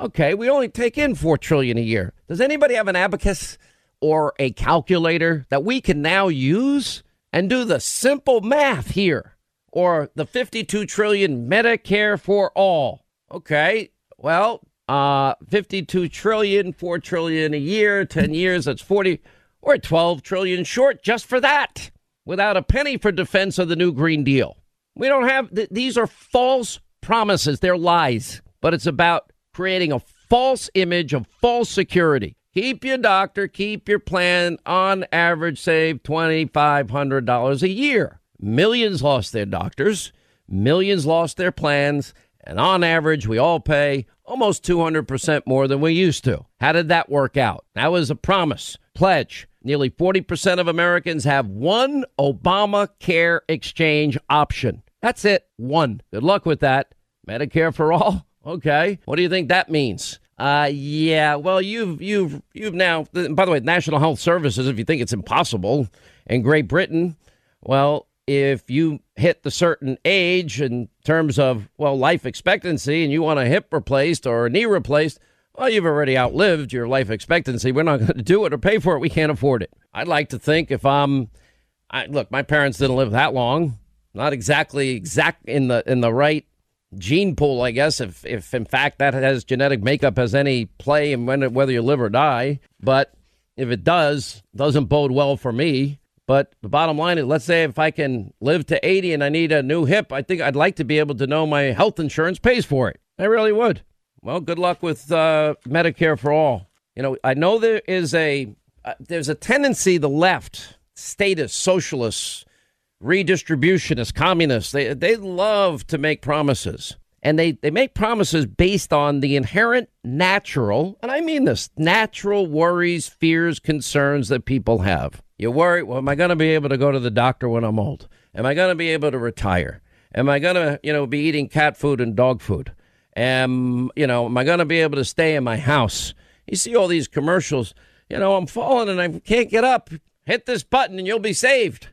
Okay, we only take in four trillion dollars a year. Does anybody have an abacus or a calculator that we can now use and do the simple math here? Or the fifty-two trillion dollars Medicare for all? Okay, well... Uh, fifty-two trillion, four trillion a year, ten years, that's forty, or twelve trillion short just for that, without a penny for defense of the new Green Deal. We don't have, th- these are false promises, they're lies, but it's about creating a false image of false security. Keep your doctor, keep your plan, on average save twenty-five hundred dollars a year. Millions lost their doctors, millions lost their plans, and on average, we all pay almost two hundred percent more than we used to. How did that work out? That was a promise, pledge. Nearly forty percent of Americans have one Obamacare exchange option. That's it. One. Good luck with that. Medicare for all. Okay. What do you think that means? Uh, yeah, well, you've you've you've now, by the way, National Health Services, if you think it's impossible in Great Britain, well, if you hit the certain age in terms of, well, life expectancy and you want a hip replaced or a knee replaced, well, you've already outlived your life expectancy. We're not going to do it or pay for it. We can't afford it. I'd like to think if I'm, I, look, my parents didn't live that long. Not exactly exact in the in the right gene pool, I guess, if, if in fact that has genetic makeup has any play in when, whether you live or die. But if it does, doesn't bode well for me. But the bottom line is, let's say if I can live to eighty and I need a new hip, I think I'd like to be able to know my health insurance pays for it. I really would. Well, good luck with uh, Medicare for all. You know, I know there is a uh, there's a tendency, the left, status, socialists, redistributionists, communists, they, they love to make promises. And they, they make promises based on the inherent natural, and I mean this, natural worries, fears, concerns that people have. You worry, well, am I going to be able to go to the doctor when I'm old? Am I going to be able to retire? Am I going to, you know, be eating cat food and dog food? Am, you know, am I going to be able to stay in my house? You see all these commercials. you know, I'm falling and I can't get up. Hit this button and you'll be saved.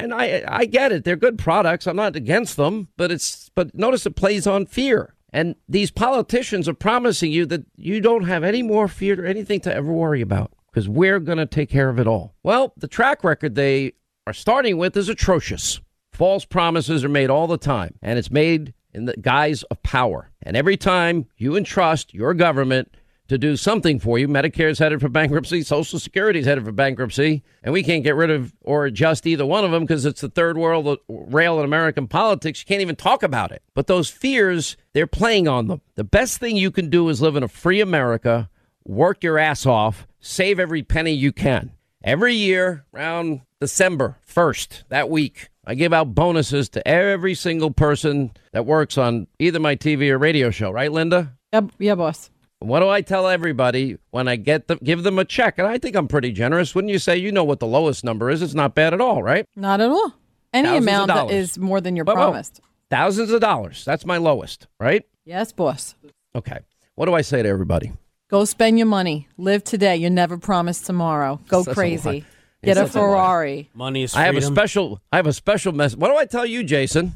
And I I get it. They're good products. I'm not against them. But it's but notice it plays on fear. And these politicians are promising you that you don't have any more fear or anything to ever worry about because we're going to take care of it all. Well, the track record they are starting with is atrocious. False promises are made all the time, and it's made in the guise of power. And every time you entrust your government to do something for you, Medicare's headed for bankruptcy, Social Security's headed for bankruptcy, and we can't get rid of or adjust either one of them because it's the third world rail in American politics. You can't even talk about it. But those fears, they're playing on them. The best thing you can do is live in a free America, work your ass off, save every penny you can. Every year, around December first, that week, I give out bonuses to every single person that works on either my T V or radio show. Right, Linda? Yep. Yeah, boss. What do I tell everybody when I get them, give them a check? And I think I'm pretty generous. Wouldn't you say? You know what the lowest number is. It's not bad at all, right? Not at all. Any thousands amount that is more than you're but, promised. Oh, thousands of dollars. That's my lowest, right? Yes, boss. Okay. What do I say to everybody? Go spend your money. Live today. You're never promised tomorrow. Go that's crazy. A get a Ferrari. A money is freedom. I have a special. I have a special message. What do I tell you, Jason?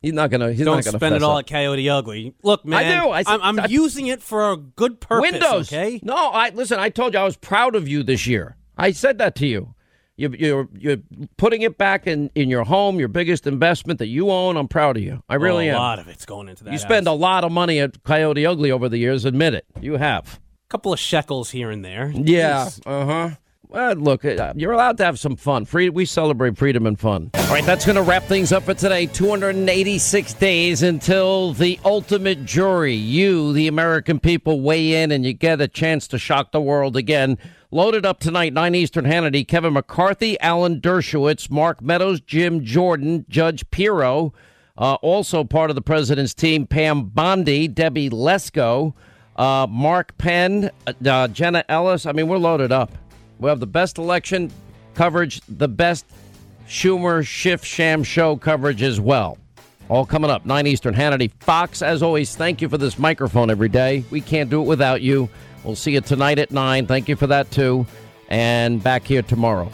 He's not gonna. He's Don't not gonna spend it all up. At Coyote Ugly. Look, man, I do. I, I'm, I'm I, using it for a good purpose. Windows. Okay. No, I listen. I told you I was proud of you this year. I said that to you. you you're you're putting it back in, in your home, your biggest investment that you own. I'm proud of you. I really oh, a am. A lot of it's going into that. You spend house. a lot of money at Coyote Ugly over the years. Admit it. You have a couple of shekels here and there. Yeah. Uh huh. Well, look, you're allowed to have some fun. Free, we celebrate freedom and fun. All right, that's going to wrap things up for today. two hundred eighty-six days until the ultimate jury. You, the American people, weigh in and you get a chance to shock the world again. Loaded up tonight, nine Eastern, Hannity, Kevin McCarthy, Alan Dershowitz, Mark Meadows, Jim Jordan, Judge Pirro, uh, also part of the president's team, Pam Bondi, Debbie Lesko, uh, Mark Penn, uh, Jenna Ellis. I mean, we're loaded up. We have the best election coverage, the best Schumer Schiff Sham Show coverage as well. All coming up, nine Eastern, Hannity. Fox, as always, thank you for this microphone every day. We can't do it without you. We'll see you tonight at nine. Thank you for that, too. And back here tomorrow.